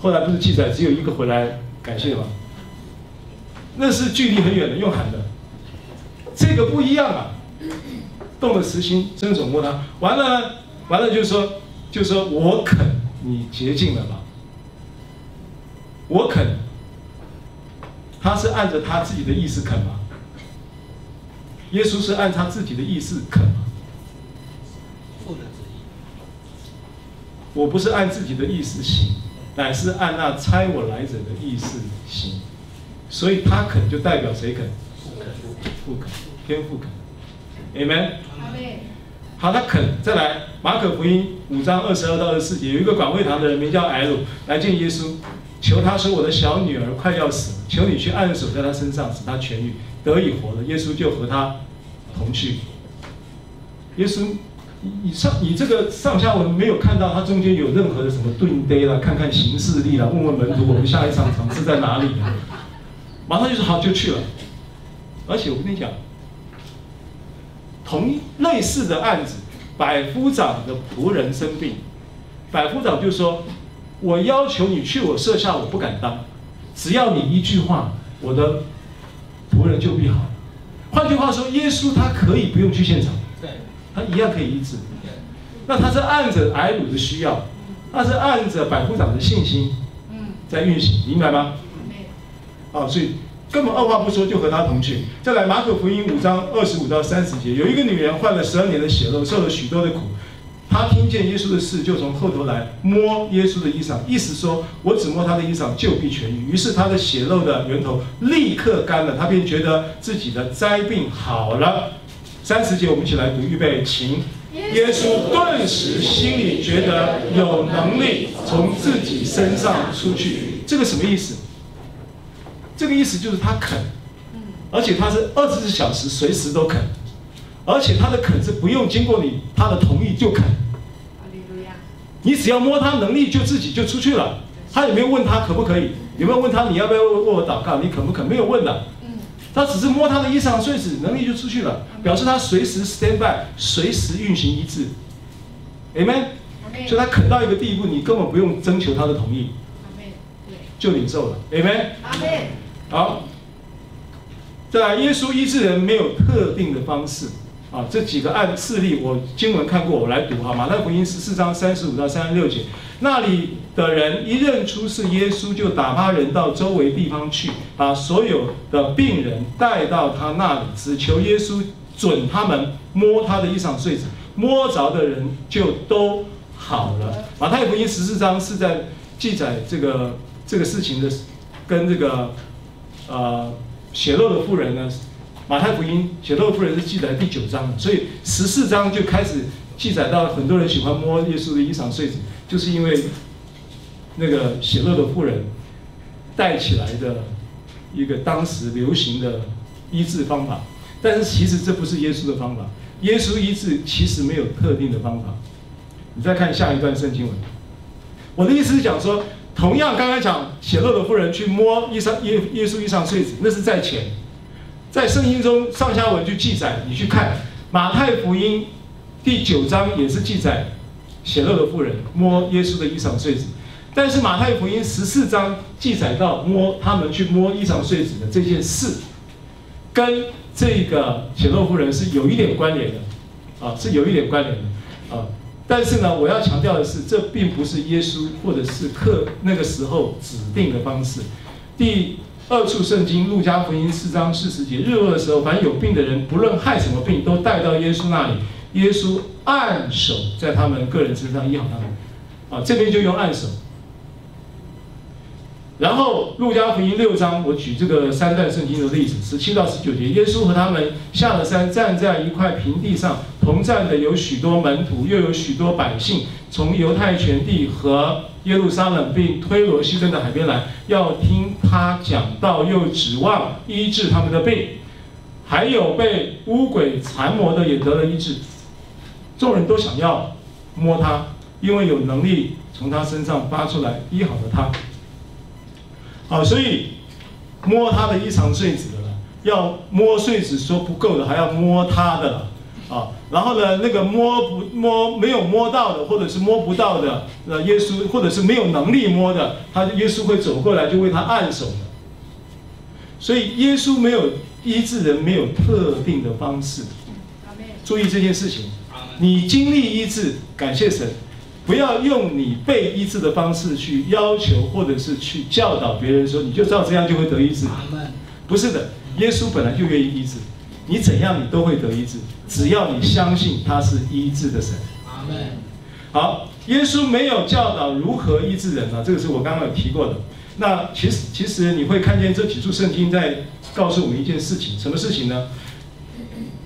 后来不是记载只有一个回来感谢吗？那是距离很远的，用喊的，这个不一样啊。 动了慈心，伸手摸他，完了就说我肯，你洁净了吧？我肯，他是按着他自己的意思肯吗？耶稣是按他自己的意思肯吗？父的旨意，我不是按自己的意思行，乃是按那差我来者的意思行，所以他肯就代表谁肯？父肯，天父肯。 Amen。好，他肯再来。马可福音5章22到24节，有一个管会堂的人名叫艾鲁，来见耶稣，求他说：“我的小女儿快要死了，求你去按手在她身上，使她痊愈，得以活了。”耶稣就和他同去。耶稣，你这个上下文没有看到他中间有任何的什么顿呆啦，看看行事历啦，问问门徒我们下一场场次在哪里？马上就说好就去了。而且我跟你讲。 同类似的案子，百夫长的仆人生病，百夫长就说：“我要求你去我设下，我不敢当，只要你一句话，我的仆人就必好。”换句话说，耶稣他可以不用去现场，他一样可以医治。那他是按着艾鲁的需要，他是按着百夫长的信心，在运行，明白吗？哦，所以。 根本二话不说就和他同去。再来，马可福音5章25到30节，有一个女人患了12年的血漏，受了许多的苦。她听见耶稣的事，就从后头来摸耶稣的衣裳，意思说：“我只摸他的衣裳，就必痊愈。”于是她的血漏的源头立刻干了，她便觉得自己的灾病好了。30节，我们一起来读，预备，请。耶稣顿时心里觉得有能力从自己身上出去，这个什么意思？ 这个意思就是他肯，而且他是24小时随时都肯，而且他的肯是不用经过你他的同意就肯。你只要摸他能力就自己就出去了，他也没有问他可不可以，有没有问他你要不要为我祷告，你肯不肯？没有问的，他只是摸他的衣裳，所以能力就出去了，表示他随时 stand by， 随时运行一致 ，amen。所以他肯到一个地步，你根本不用征求他的同意，就领受了 ，amen。 好，再来，耶稣医治人没有特定的方式啊。这几个事例我经文看过，我来读哈。马太福音14章35到36节，那里的人一认出是耶稣，就打发人到周围地方去，把所有的病人带到他那里，只求耶稣准他们摸他的衣裳穗子，摸着的人就都好了。马太福音14章是在记载这个事情的，跟这个。 血漏的妇人呢？马太福音血漏的妇人是记载第9章的，所以14章就开始记载到很多人喜欢摸耶稣的衣裳穗子，就是因为那个血漏的妇人带起来的一个当时流行的医治方法。但是其实这不是耶稣的方法，耶稣医治其实没有特定的方法。你再看下一段圣经文，我的意思是讲说。 同样，刚刚讲血漏的妇人去摸耶稣衣裳穗子，那是在前，在圣经中上下文就记载，你去看马太福音第9章也是记载血漏的妇人摸耶稣的衣裳穗子，但是马太福音14章记载到他们去摸衣裳穗子的这件事，跟这个血漏妇人是有一点关联的，啊，是有一点关联的，啊。 但是呢，我要强调的是，这并不是耶稣或者是那个时候指定的方式。第2处圣经路加福音4章40节，日落的时候，凡有病的人，不论害什么病，都带到耶稣那里，耶稣按手在他们个人身上医好他们。啊，这边就用按手。然后路加福音6章，我举这个3段圣经的例子，17到19节，耶稣和他们下了山，站在一块平地上。 同站的有许多门徒，又有许多百姓，从犹太全地和耶路撒冷并推罗西顿的海边来，要听他讲道，又指望医治他们的病。还有被污鬼缠魔的也得了医治。众人都想要摸他，因为有能力从他身上发出来医好了他。好，所以摸他的衣裳穗子的了，要摸穗子说不够的，还要摸他的了。 啊，然后呢，那个没有摸到的，或者是摸不到的，耶稣或者是没有能力摸的，耶稣会走过来就为他按手的。所以耶稣没有医治人，没有特定的方式。注意这件事情，你经历医治，感谢神，不要用你被医治的方式去要求或者是去教导别人说你就照这样就会得医治。不是的，耶稣本来就愿意医治。 你怎样，你都会得医治，只要你相信他是医治的神。阿门。好，耶稣没有教导如何医治人啊，这个是我刚刚有提过的。那其实你会看见这几处圣经在告诉我们一件事情，什么事情呢？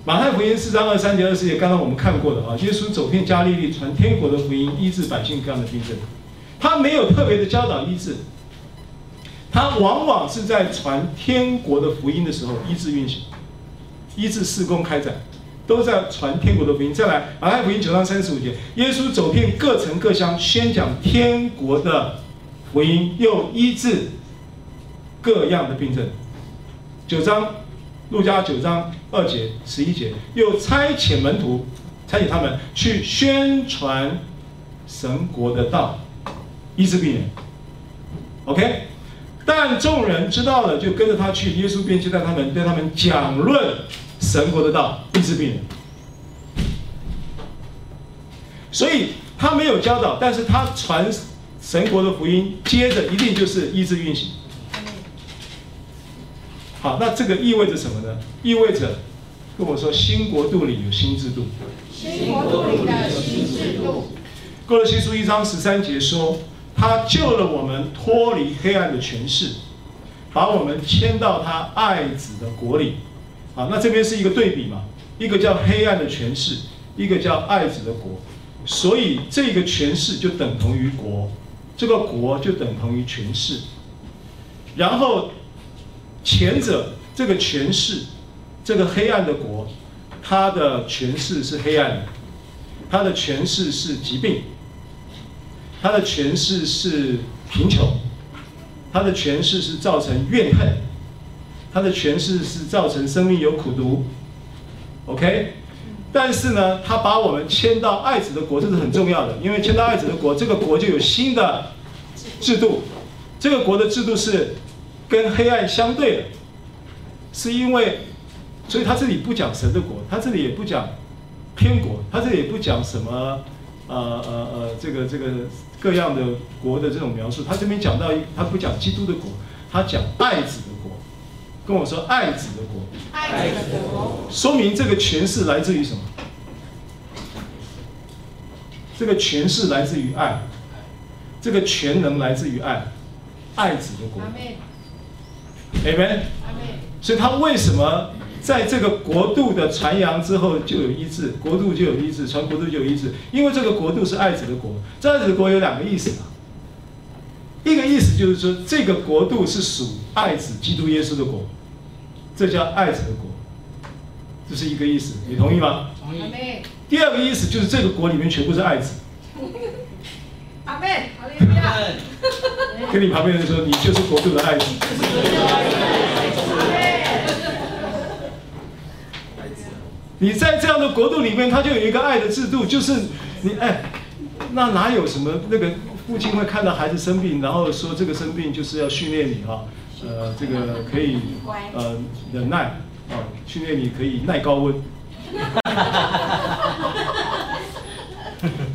马太福音4章23节、24节，刚刚我们看过的啊。耶稣走遍加利利，传天国的福音，医治百姓各样的病症。他没有特别的教导医治，他往往是在传天国的福音的时候，医治运行。 医治事工开展，都在传天国的福音。再来，马太福音9章35节，耶稣走遍各城各乡，宣讲天国的福音，又医治各样的病症。路加9章2节、11节，又差遣门徒，差遣他们去宣传神国的道，医治病人。OK， 但众人知道了，就跟着他去。耶稣便接待他们，对他们讲论 神国的道，医治病人，所以他没有教导，但是他传神国的福音，接着一定就是医治运行。好，那这个意味着什么呢？意味着跟我说，新国度里有新制度。新国度里的新制度。哥罗西书1章13节说，他救了我们脱离黑暗的权势，把我们迁到他爱子的国里。 啊，那这边是一个对比嘛，一个叫黑暗的权势，一个叫爱子的国，所以这个权势就等同于国，这个国就等同于权势。然后前者这个权势，这个黑暗的国，它的权势是黑暗的，它的权势是疾病，它的权势是贫穷，它的权势是造成怨恨。 他的权势是造成生命有苦毒 ，OK， 但是呢，他把我们迁到爱子的国，这是很重要的，因为迁到爱子的国，这个国就有新的制度，这个国的制度是跟黑暗相对的，是因为，所以他这里不讲神的国，他这里也不讲天国，他这里也不讲什么这个各样的国的这种描述，他这边讲到他不讲基督的国，他讲爱子的国。 跟我说爱子的国，爱子的国，说明这个权势来自于什么？这个权势来自于爱，这个全能来自于爱，爱子的国。Amen。所以他为什么在这个国度的传扬之后就有医治？国度就有医治，传国度就有医治，因为这个国度是爱子的国。这爱子的国有两个意思啊。 一个意思就是说，这个国度是属爱子基督耶稣的国，这叫爱子的国，这是一个意思，你同意吗？同意。第二个意思就是这个国里面全部是爱子。阿门。跟你旁边人说，你就是国度的爱子。你在这样的国度里面，它就有一个爱的制度，就是你哎，那哪有什么那个？ 父亲会看到孩子生病，然后说这个生病就是要训练你哈，这个可以忍耐啊、训练你可以耐高温，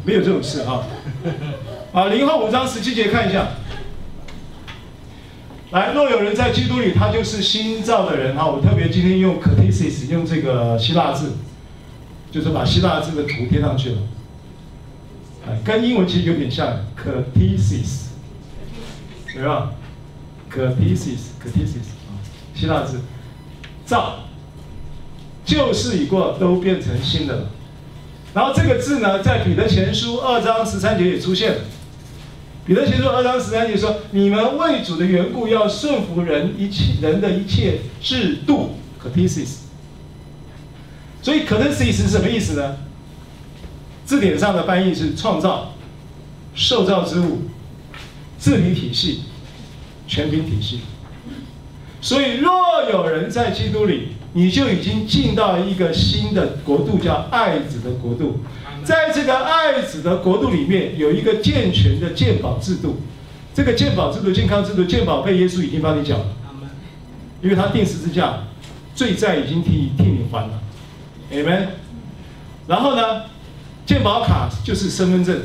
没有这种事哈。啊，0后5章17节看一下，来，若有人在基督里，他就是新造的人哈。我特别今天用 katesis 用这个希腊字，就是把希腊字的图贴上去了。 跟英文其实有点像 ，katesis， 对吧 ？katesis， 啊，希腊字，造，旧事已过，都变成新的了。然后这个字呢，在彼得前书2章13节也出现了。彼得前书2章13节说：“你们为主的缘故，要顺服人的一切制度 ，katesis。所以 katesis 是什么意思呢？”字典上的翻译是创造、受造之物、治理体系、权柄体系。所以，若有人在基督里，你就已经进到一个新的国度，叫爱子的国度。在这个爱子的国度里面，有一个健全的健保制度。这个健保制度、健康制度、健保费，耶稣已经帮你缴了，因为他定十字架，罪债已经替你还了 ，Amen。然后呢，健保卡就是身份证，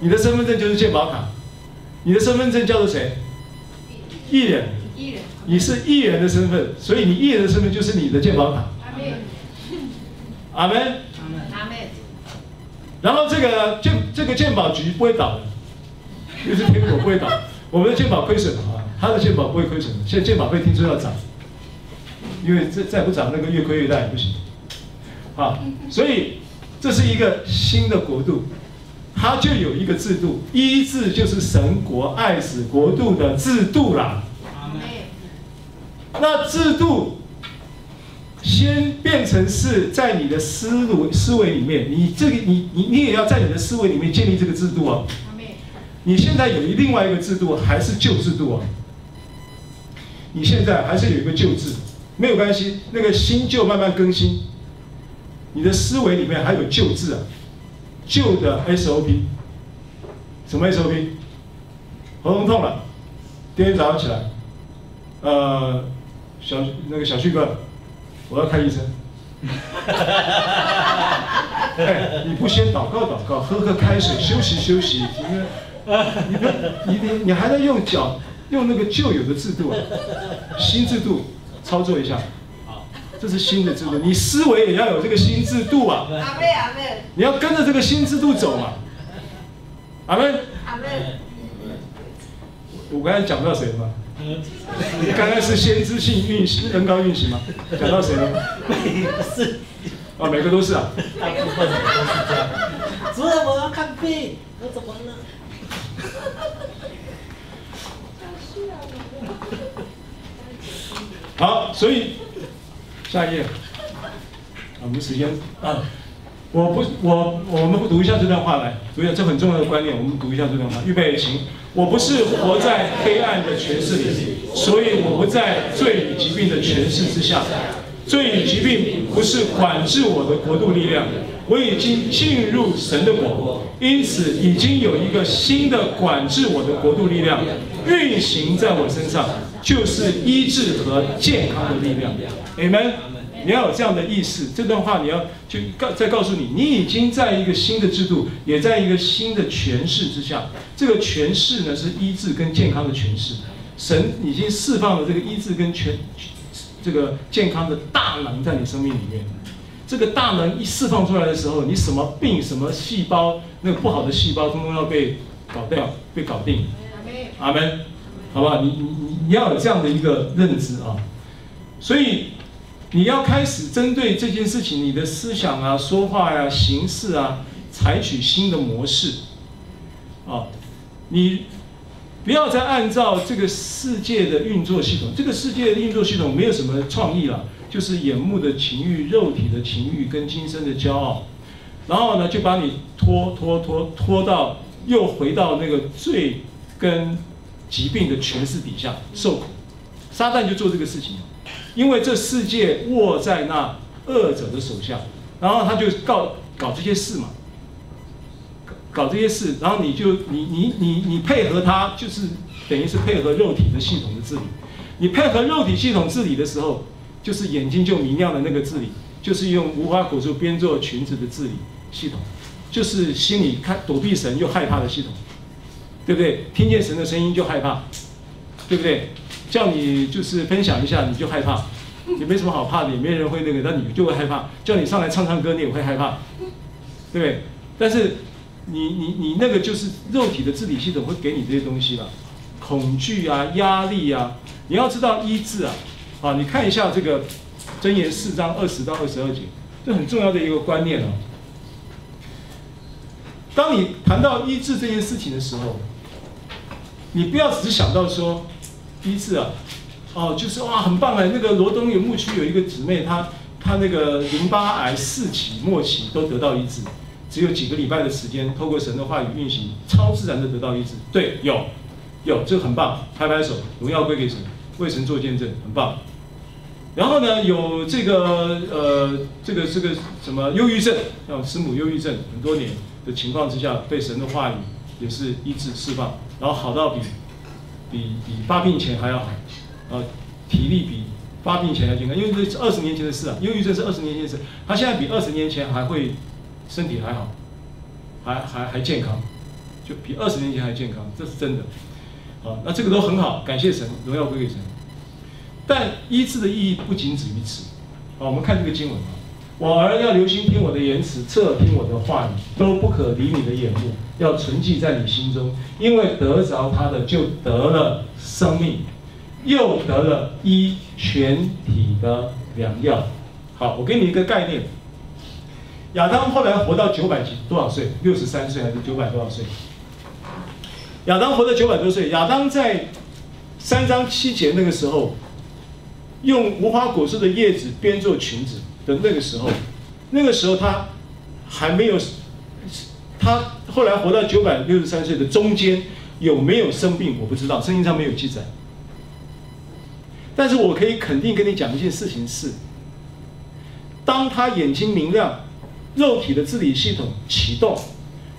你的身份证就是健保卡，你的身份证叫做谁？艺人，你是艺人的身份，所以你艺人的身份就是你的健保卡。阿门，阿门。然后这个健保局不会倒的，就是苹果不会倒，我们的健保亏损啊，他的健保不会亏损。现在健保费听说要涨，因为再不涨，那个越亏越大也不行。啊，所以这是一个新的国度，它就有一个制度，一制就是神国爱子国度的制度啦。那制度先变成是在你的思维里面，你也要在你的思维里面建立这个制度啊。你现在有另外一个制度，还是旧制度啊？你现在还是有一个旧制，没有关系，那个新旧慢慢更新。你的思维里面还有旧制啊，旧的 SOP， 什么 SOP？ 喉咙痛了，第二天早上起来，小旭哥，我要看医生。哎，你不先祷告祷告，喝喝开水，休息休息，你还在用那个旧有的制度啊，新制度操作一下，好，这是新的制度，你思维也要有这个新制度啊，阿妹阿妹，你要跟着这个新制度走嘛，阿妹阿妹，我刚才讲到谁了吗？你刚刚是先知性运行、恩膏运行吗？讲到谁了？是，哦，每个都是啊，大部分都是这样。主任，我要看病，我怎么了？好，所以下一页，我们时间啊，我们读一下这段话来，读一下这很重要的观念，我们读一下这段话，预备起。我不是活在黑暗的权势里，所以我不在罪与疾病的权势之下。罪与疾病不是管制我的国度力量，我已经进入神的国，因此已经有一个新的管制我的国度力量运行在我身上，就是医治和健康的力量。Amen。你要有这样的意识，这段话你要就再告诉你，你已经在一个新的制度，也在一个新的权势之下。这个权势呢是医治跟健康的权势，神已经释放了这个医治跟这个健康的大能在你生命里面。这个大能一释放出来的时候，你什么病、什么细胞、那个不好的细胞，通通要被搞掉、被搞定。阿们，好不好？你要有这样的一个认知啊，所以。你要开始针对这件事情，你的思想啊、说话呀、行事啊，采取新的模式，啊，你不要再按照这个世界的运作系统。这个世界的运作系统没有什么创意了，就是眼目的情欲、肉体的情欲跟今生的骄傲，然后呢，就把你拖到又回到那个罪跟疾病的权势底下受苦。撒旦就做这个事情。因为这世界握在那恶者的手下，然后他就搞这些事嘛，搞这些事，然后你配合他，就是等于是配合肉体的系统的治理。你配合肉体系统治理的时候，就是眼睛就明亮的那个治理，就是用无花果树编做裙子的治理系统，就是心里看躲避神又害怕的系统，对不对？听见神的声音就害怕，对不对？叫你就是分享一下，你就害怕，你没什么好怕的，也没人会那个，但你就会害怕。叫你上来唱唱歌，你也会害怕，对不对？但是你那个就是肉体的治理系统会给你这些东西了，恐惧啊、压力啊。你要知道医治啊，啊，你看一下这个箴言4章20到22节，这很重要的一个观念啊。当你谈到医治这件事情的时候，你不要只是想到说。医治啊，哦，就是哇，很棒哎！那个罗东有牧区有一个姊妹，她那个淋巴癌4期末期都得到医治，只有几个礼拜的时间，透过神的话语运行，超自然的得到医治。对，有，这个很棒，拍拍手，荣耀归给神，为神做见证，很棒。然后呢，有这个这个什么忧郁症，像师母忧郁症，很多年的情况之下，被神的话语也是医治释放，然后好到比发病前还要好，然后体力比发病前要健康，因为这是20年前的事啊，忧郁症是20年前的事，他现在比20年前还会身体还好，还健康，就比20年前还健康，这是真的。好，那这个都很好，感谢神，荣耀归给神。 但医治的意义不仅止于此，好，我们看这个经文啊，我儿要留心听我的言辞，侧耳听我的话语，都不可离你的眼目，要存记在你心中，因为得着他的就得了生命，又得了医全体的良药。好，我给你一个概念，亚当后来活到900多少岁？63岁还是900多少岁？亚当活到900多岁，亚当在3章7节那个时候。 用无花果树的叶子编做裙子的那个时候，他还没有，他后来活到963岁的中间有没有生病我不知道，圣经上没有记载。但是我可以肯定跟你讲一件事情是，当他眼睛明亮，肉体的自理系统启动，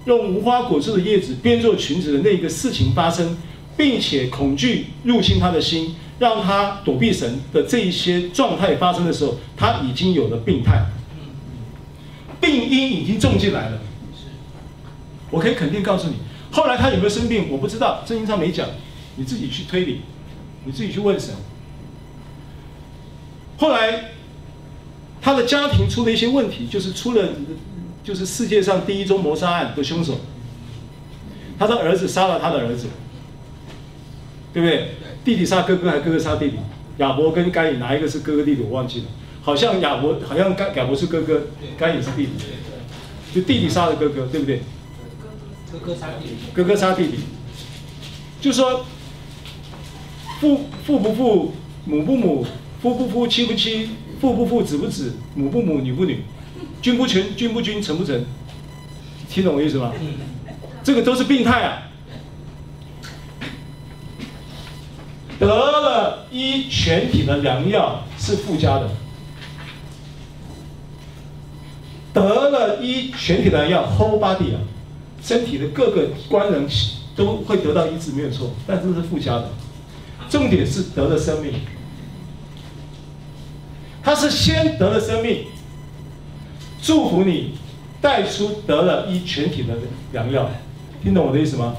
用无花果树的叶子编做裙子的那个事情发生，并且恐惧入侵他的心。 让他躲避神的这一些状态发生的时候，他已经有了病态，病因已经种进来了。我可以肯定告诉你，后来他有没有生病，我不知道，圣经上没讲，你自己去推理，你自己去问神。后来，他的家庭出了一些问题，就是世界上第一宗谋杀案的凶手，他的儿子杀了他的儿子，对不对？ 弟弟杀哥哥，还哥哥杀弟弟？亚伯跟该隐哪一个是哥哥弟弟？我忘记了，好像亚伯是哥哥，该隐是弟弟，就弟弟杀了哥哥，对不对？哥哥杀弟弟，就说父不父，母不母，夫不夫，妻不妻，父不父，子不子，母不母，女不女，君不君，君不君，臣不臣，听懂我意思吗？这个都是病态啊。 得了医全体的良药是附加的，得了医全体的良药 ，whole body 啊，身体的各个官能都会得到医治，没有错，但这是附加的，重点是得了生命，他是先得了生命，祝福你带出得了医全体的良药，听懂我的意思吗？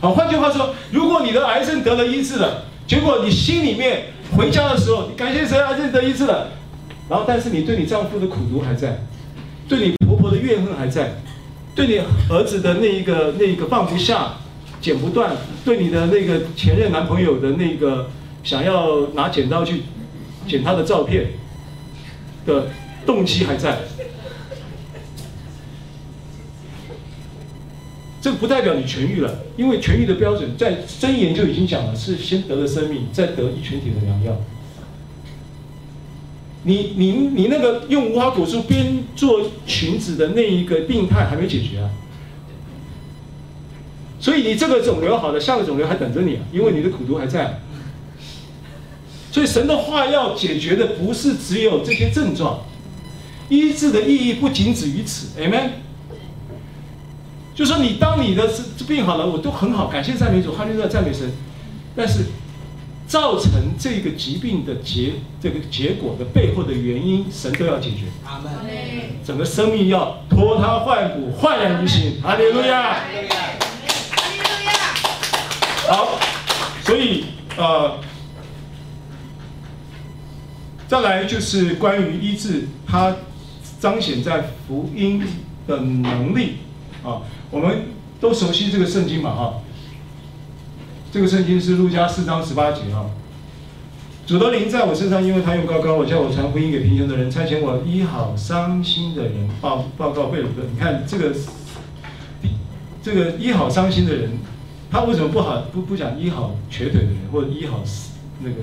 好，换句话说，如果你的癌症得了医治了，结果你心里面回家的时候，你感谢神，癌症得医治了，然后但是你对你丈夫的苦毒还在，对你婆婆的怨恨还在，对你儿子的那一个放不下、剪不断，对你的那个前任男朋友的那个想要拿剪刀去剪他的照片的动机还在，这不代表你痊愈了，因为痊愈的标准在箴言就已经讲了，是先得了生命，再得一全体的良药。你那个用无花果树编做裙子的那一个病态还没解决啊，所以你这个肿瘤好了，下个肿瘤还等着你啊，因为你的苦毒还在啊。所以神的话要解决的不是只有这些症状，医治的意义不仅止于此 ，Amen。 就说你当你的病好了，我都很好，感谢赞美主，哈利路亚赞美神。但是，造成这个疾病的这个结果的背后的原因，神都要解决。阿门。整个生命要脱胎换骨，焕然一新。哈利路亚。哈利路亚。好，所以再来就是关于医治，它彰显在福音的能力。 啊，我们都熟悉这个圣经嘛，哈。这个圣经是路加4章18节哈。主的灵在我身上，因为他用膏膏我，叫我传福音给贫穷的人，差遣我医好伤心的人，报告被掳的。你看这个医好伤心的人，他为什么不讲医好瘸腿的人，或者医好那个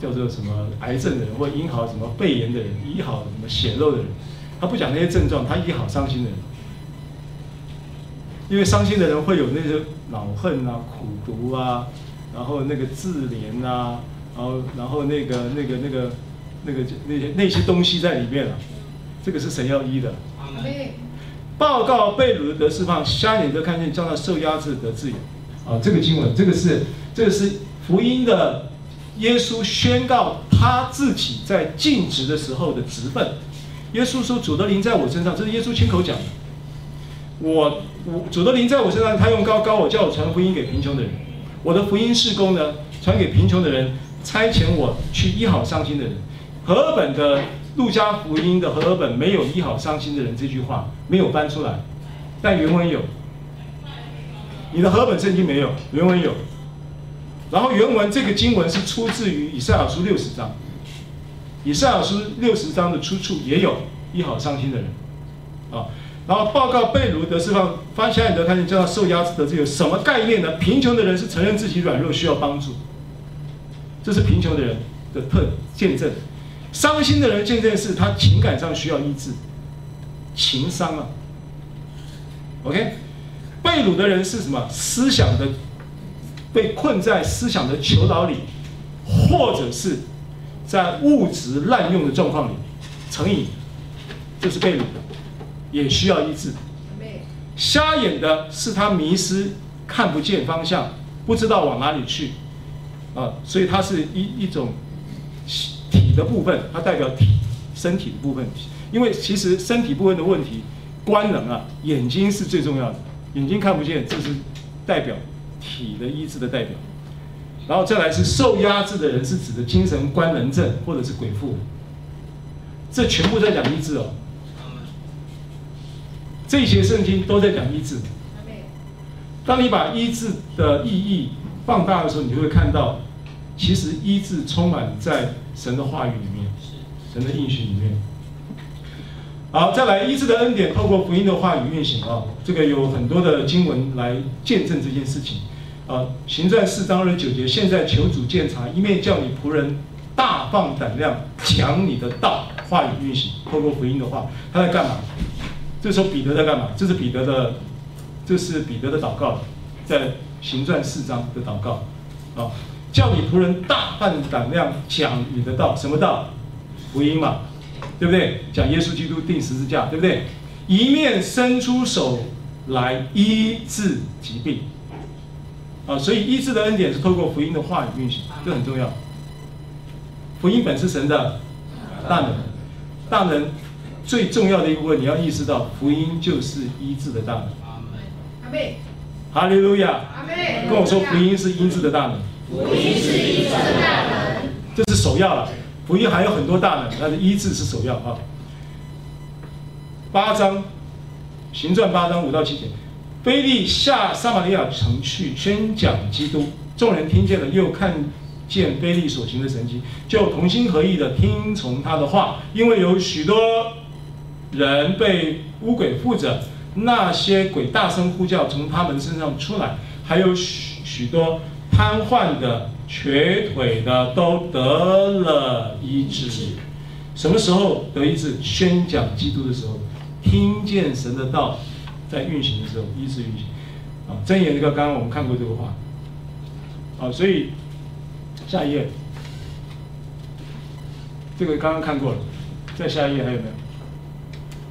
叫做什么癌症的人，或者医好什么肺炎的人，医好什么血肉的人？他不讲那些症状，他医好伤心的人。因为伤心的人会有那些恼恨啊、苦毒啊，然后那个自怜啊，然后那些东西在里面了、啊。这个是神要医的。报告被掳的得释放，瞎眼的看见，叫他受压制得自由。啊，这个经文，这个是福音的。 耶稣宣告他自己在尽职的时候的职分。耶稣说：“主的灵在我身上。”这是耶稣亲口讲的。主的灵在我身上，他用膏膏我，叫我传福音给贫穷的人。我的福音事工呢，传给贫穷的人，差遣我去医好伤心的人。和合本的路加福音的和合本没有“医好伤心的人”这句话，没有搬出来，但原文有。你的和合本圣经没有，原文有。 然后原文这个经文是出自于以赛亚书60章，以赛亚书60章的出处也有医好伤心的人，啊，然后报告被掳得释放，瞎眼得看见，叫他受压制得自由，什么概念呢？贫穷的人是承认自己软弱需要帮助，这是贫穷的人的见证；伤心的人见证是他情感上需要医治，情伤啊。OK， 被掳的人是什么？思想的。 被困在思想的囚牢里，或者是在物质滥用的状况里，成瘾，这是被掳的，也需要医治。瞎眼的是他迷失，看不见方向，不知道往哪里去，啊，所以它是一种体的部分，它代表体身体的部分。因为其实身体部分的问题，官能啊，眼睛是最重要的，眼睛看不见，这是代表。 体的医治的代表，然后再来是受压制的人，是指的精神官能症或者是鬼附，这全部在讲医治哦。这些圣经都在讲医治。当你把医治的意义放大的时候，你就会看到，其实医治充满在神的话语里面，神的应许里面。好，再来医治的恩典，透过福音的话语运行啊，这个有很多的经文来见证这件事情。 啊，行传4章29节，现在求主鉴察，一面叫你仆人大放胆量讲你的道，话语运行，透过福音的话，他在干嘛？这时候彼得在干嘛？这是彼得的祷告，在行传4章的祷告。啊，叫你仆人大放胆量讲你的道，什么道？福音嘛，对不对？讲耶稣基督钉十字架，对不对？一面伸出手来医治疾病。 啊，所以医治的恩典是透过福音的话语运行，这很重要。福音本是神的大能，大能最重要的一部分，你要意识到，福音就是医治的大能。阿妹，哈利路亚！阿妹，跟我说，福音是医治的大能。福音是医治的大能，这是首要了。福音还有很多大能，但是医治是首要啊。行传8章5到7节。 腓力下撒玛利亚城去宣讲基督，众人听见了，又看见腓力所行的神迹，就同心合意的听从他的话。因为有许多人被污鬼附着，那些鬼大声呼叫，从他们身上出来；还有许多瘫痪的、瘸腿的，都得了医治。什么时候得医治？宣讲基督的时候，听见神的道。 在运行的时候，医治运行，啊，箴言这个刚刚我们看过这个话，啊，所以下一页，这个刚刚看过了，再下一页还有没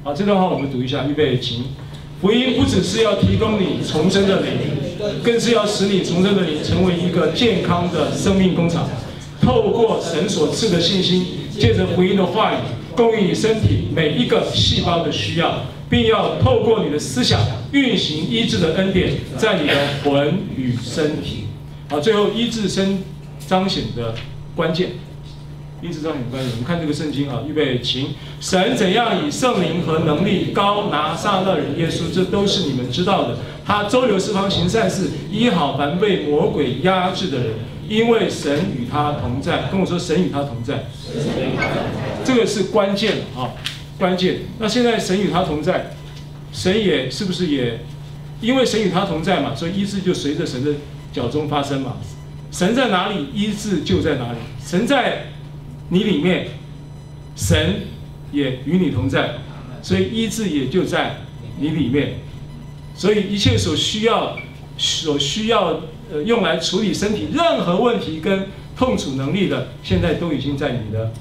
有？啊，这段话我们读一下，预备起。福音不只是要提供你重生的灵，更是要使你重生的灵成为一个健康的生命工厂。透过神所赐的信心，借着福音的话语，供应你身体每一个细胞的需要。 并要透过你的思想运行医治的恩典，在你的魂与身体。好，最后医治彰显的关键，医治彰显的关键。我们看这个圣经啊，预备起。神怎样以圣灵和能力高拿撒勒人耶稣，这都是你们知道的。他周游四方行善事，医好凡被魔鬼压制的人，因为神与他同在。跟我说，神与他同在，这个是关键啊。 关键。那现在神与他同在，神也是不是也，因为神与他同在嘛，所以医治就随着神的脚中发生嘛。神在哪里，医治就在哪里。神在你里面，神也与你同在。所以医治也就在你里面。所以一切所需要用来处理身体任何问题跟痛楚能力的，现在都已经在你的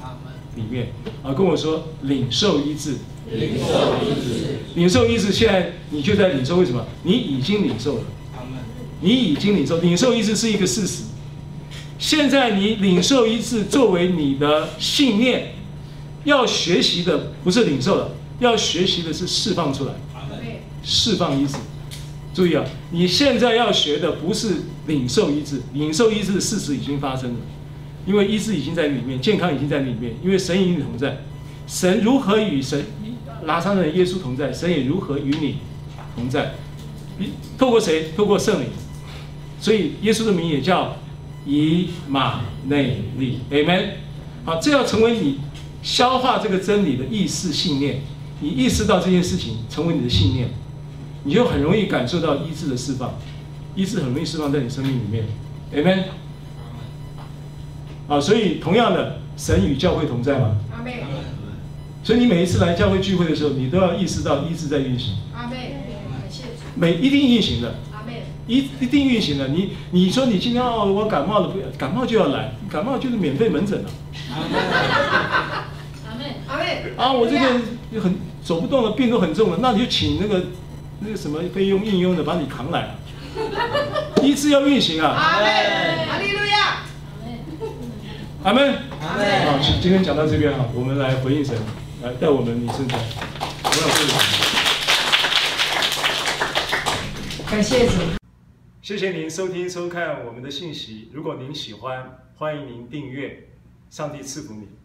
里面。啊，跟我说领受医治，领受医治，领受医治。现在你就在领受，为什么？你已经领受了。 你已经领受，领受医治是一个事实。现在你领受医治作为你的信念，要学习的不是领受了，要学习的是释放出来，释放医治。注意啊，你现在要学的不是领受医治，领受医治的事实已经发生了，因为医治已经在里面，健康已经在里面，因为神与你同在。神如何与拿撒勒耶稣同在，神也如何与你同在。透过谁？透过圣灵。 所以耶稣的名也叫以马内利 ，Amen。好，这要成为你消化这个真理的意识信念。你意识到这件事情，成为你的信念，你就很容易感受到医治的释放。医治很容易释放在你生命里面 ，Amen。啊，所以同样的，神与教会同在嘛。阿门。所以你每一次来教会聚会的时候，你都要意识到医治在运行。阿门。每一定运行的。 一定运行了。你说你今天哦，我感冒了，感冒就要来，感冒就是免费门诊了。啊，我这个很走不动了，病都很重了，那你就请那个什么费用应用的把你扛来了。医治要运行啊。阿门，哈利路亚。阿门。阿门。好，今天讲到这边哈，我们来回应神，来带我们领圣餐。感谢主。 谢谢您收听收看我们的信息。如果您喜欢，欢迎您订阅。上帝赐福你。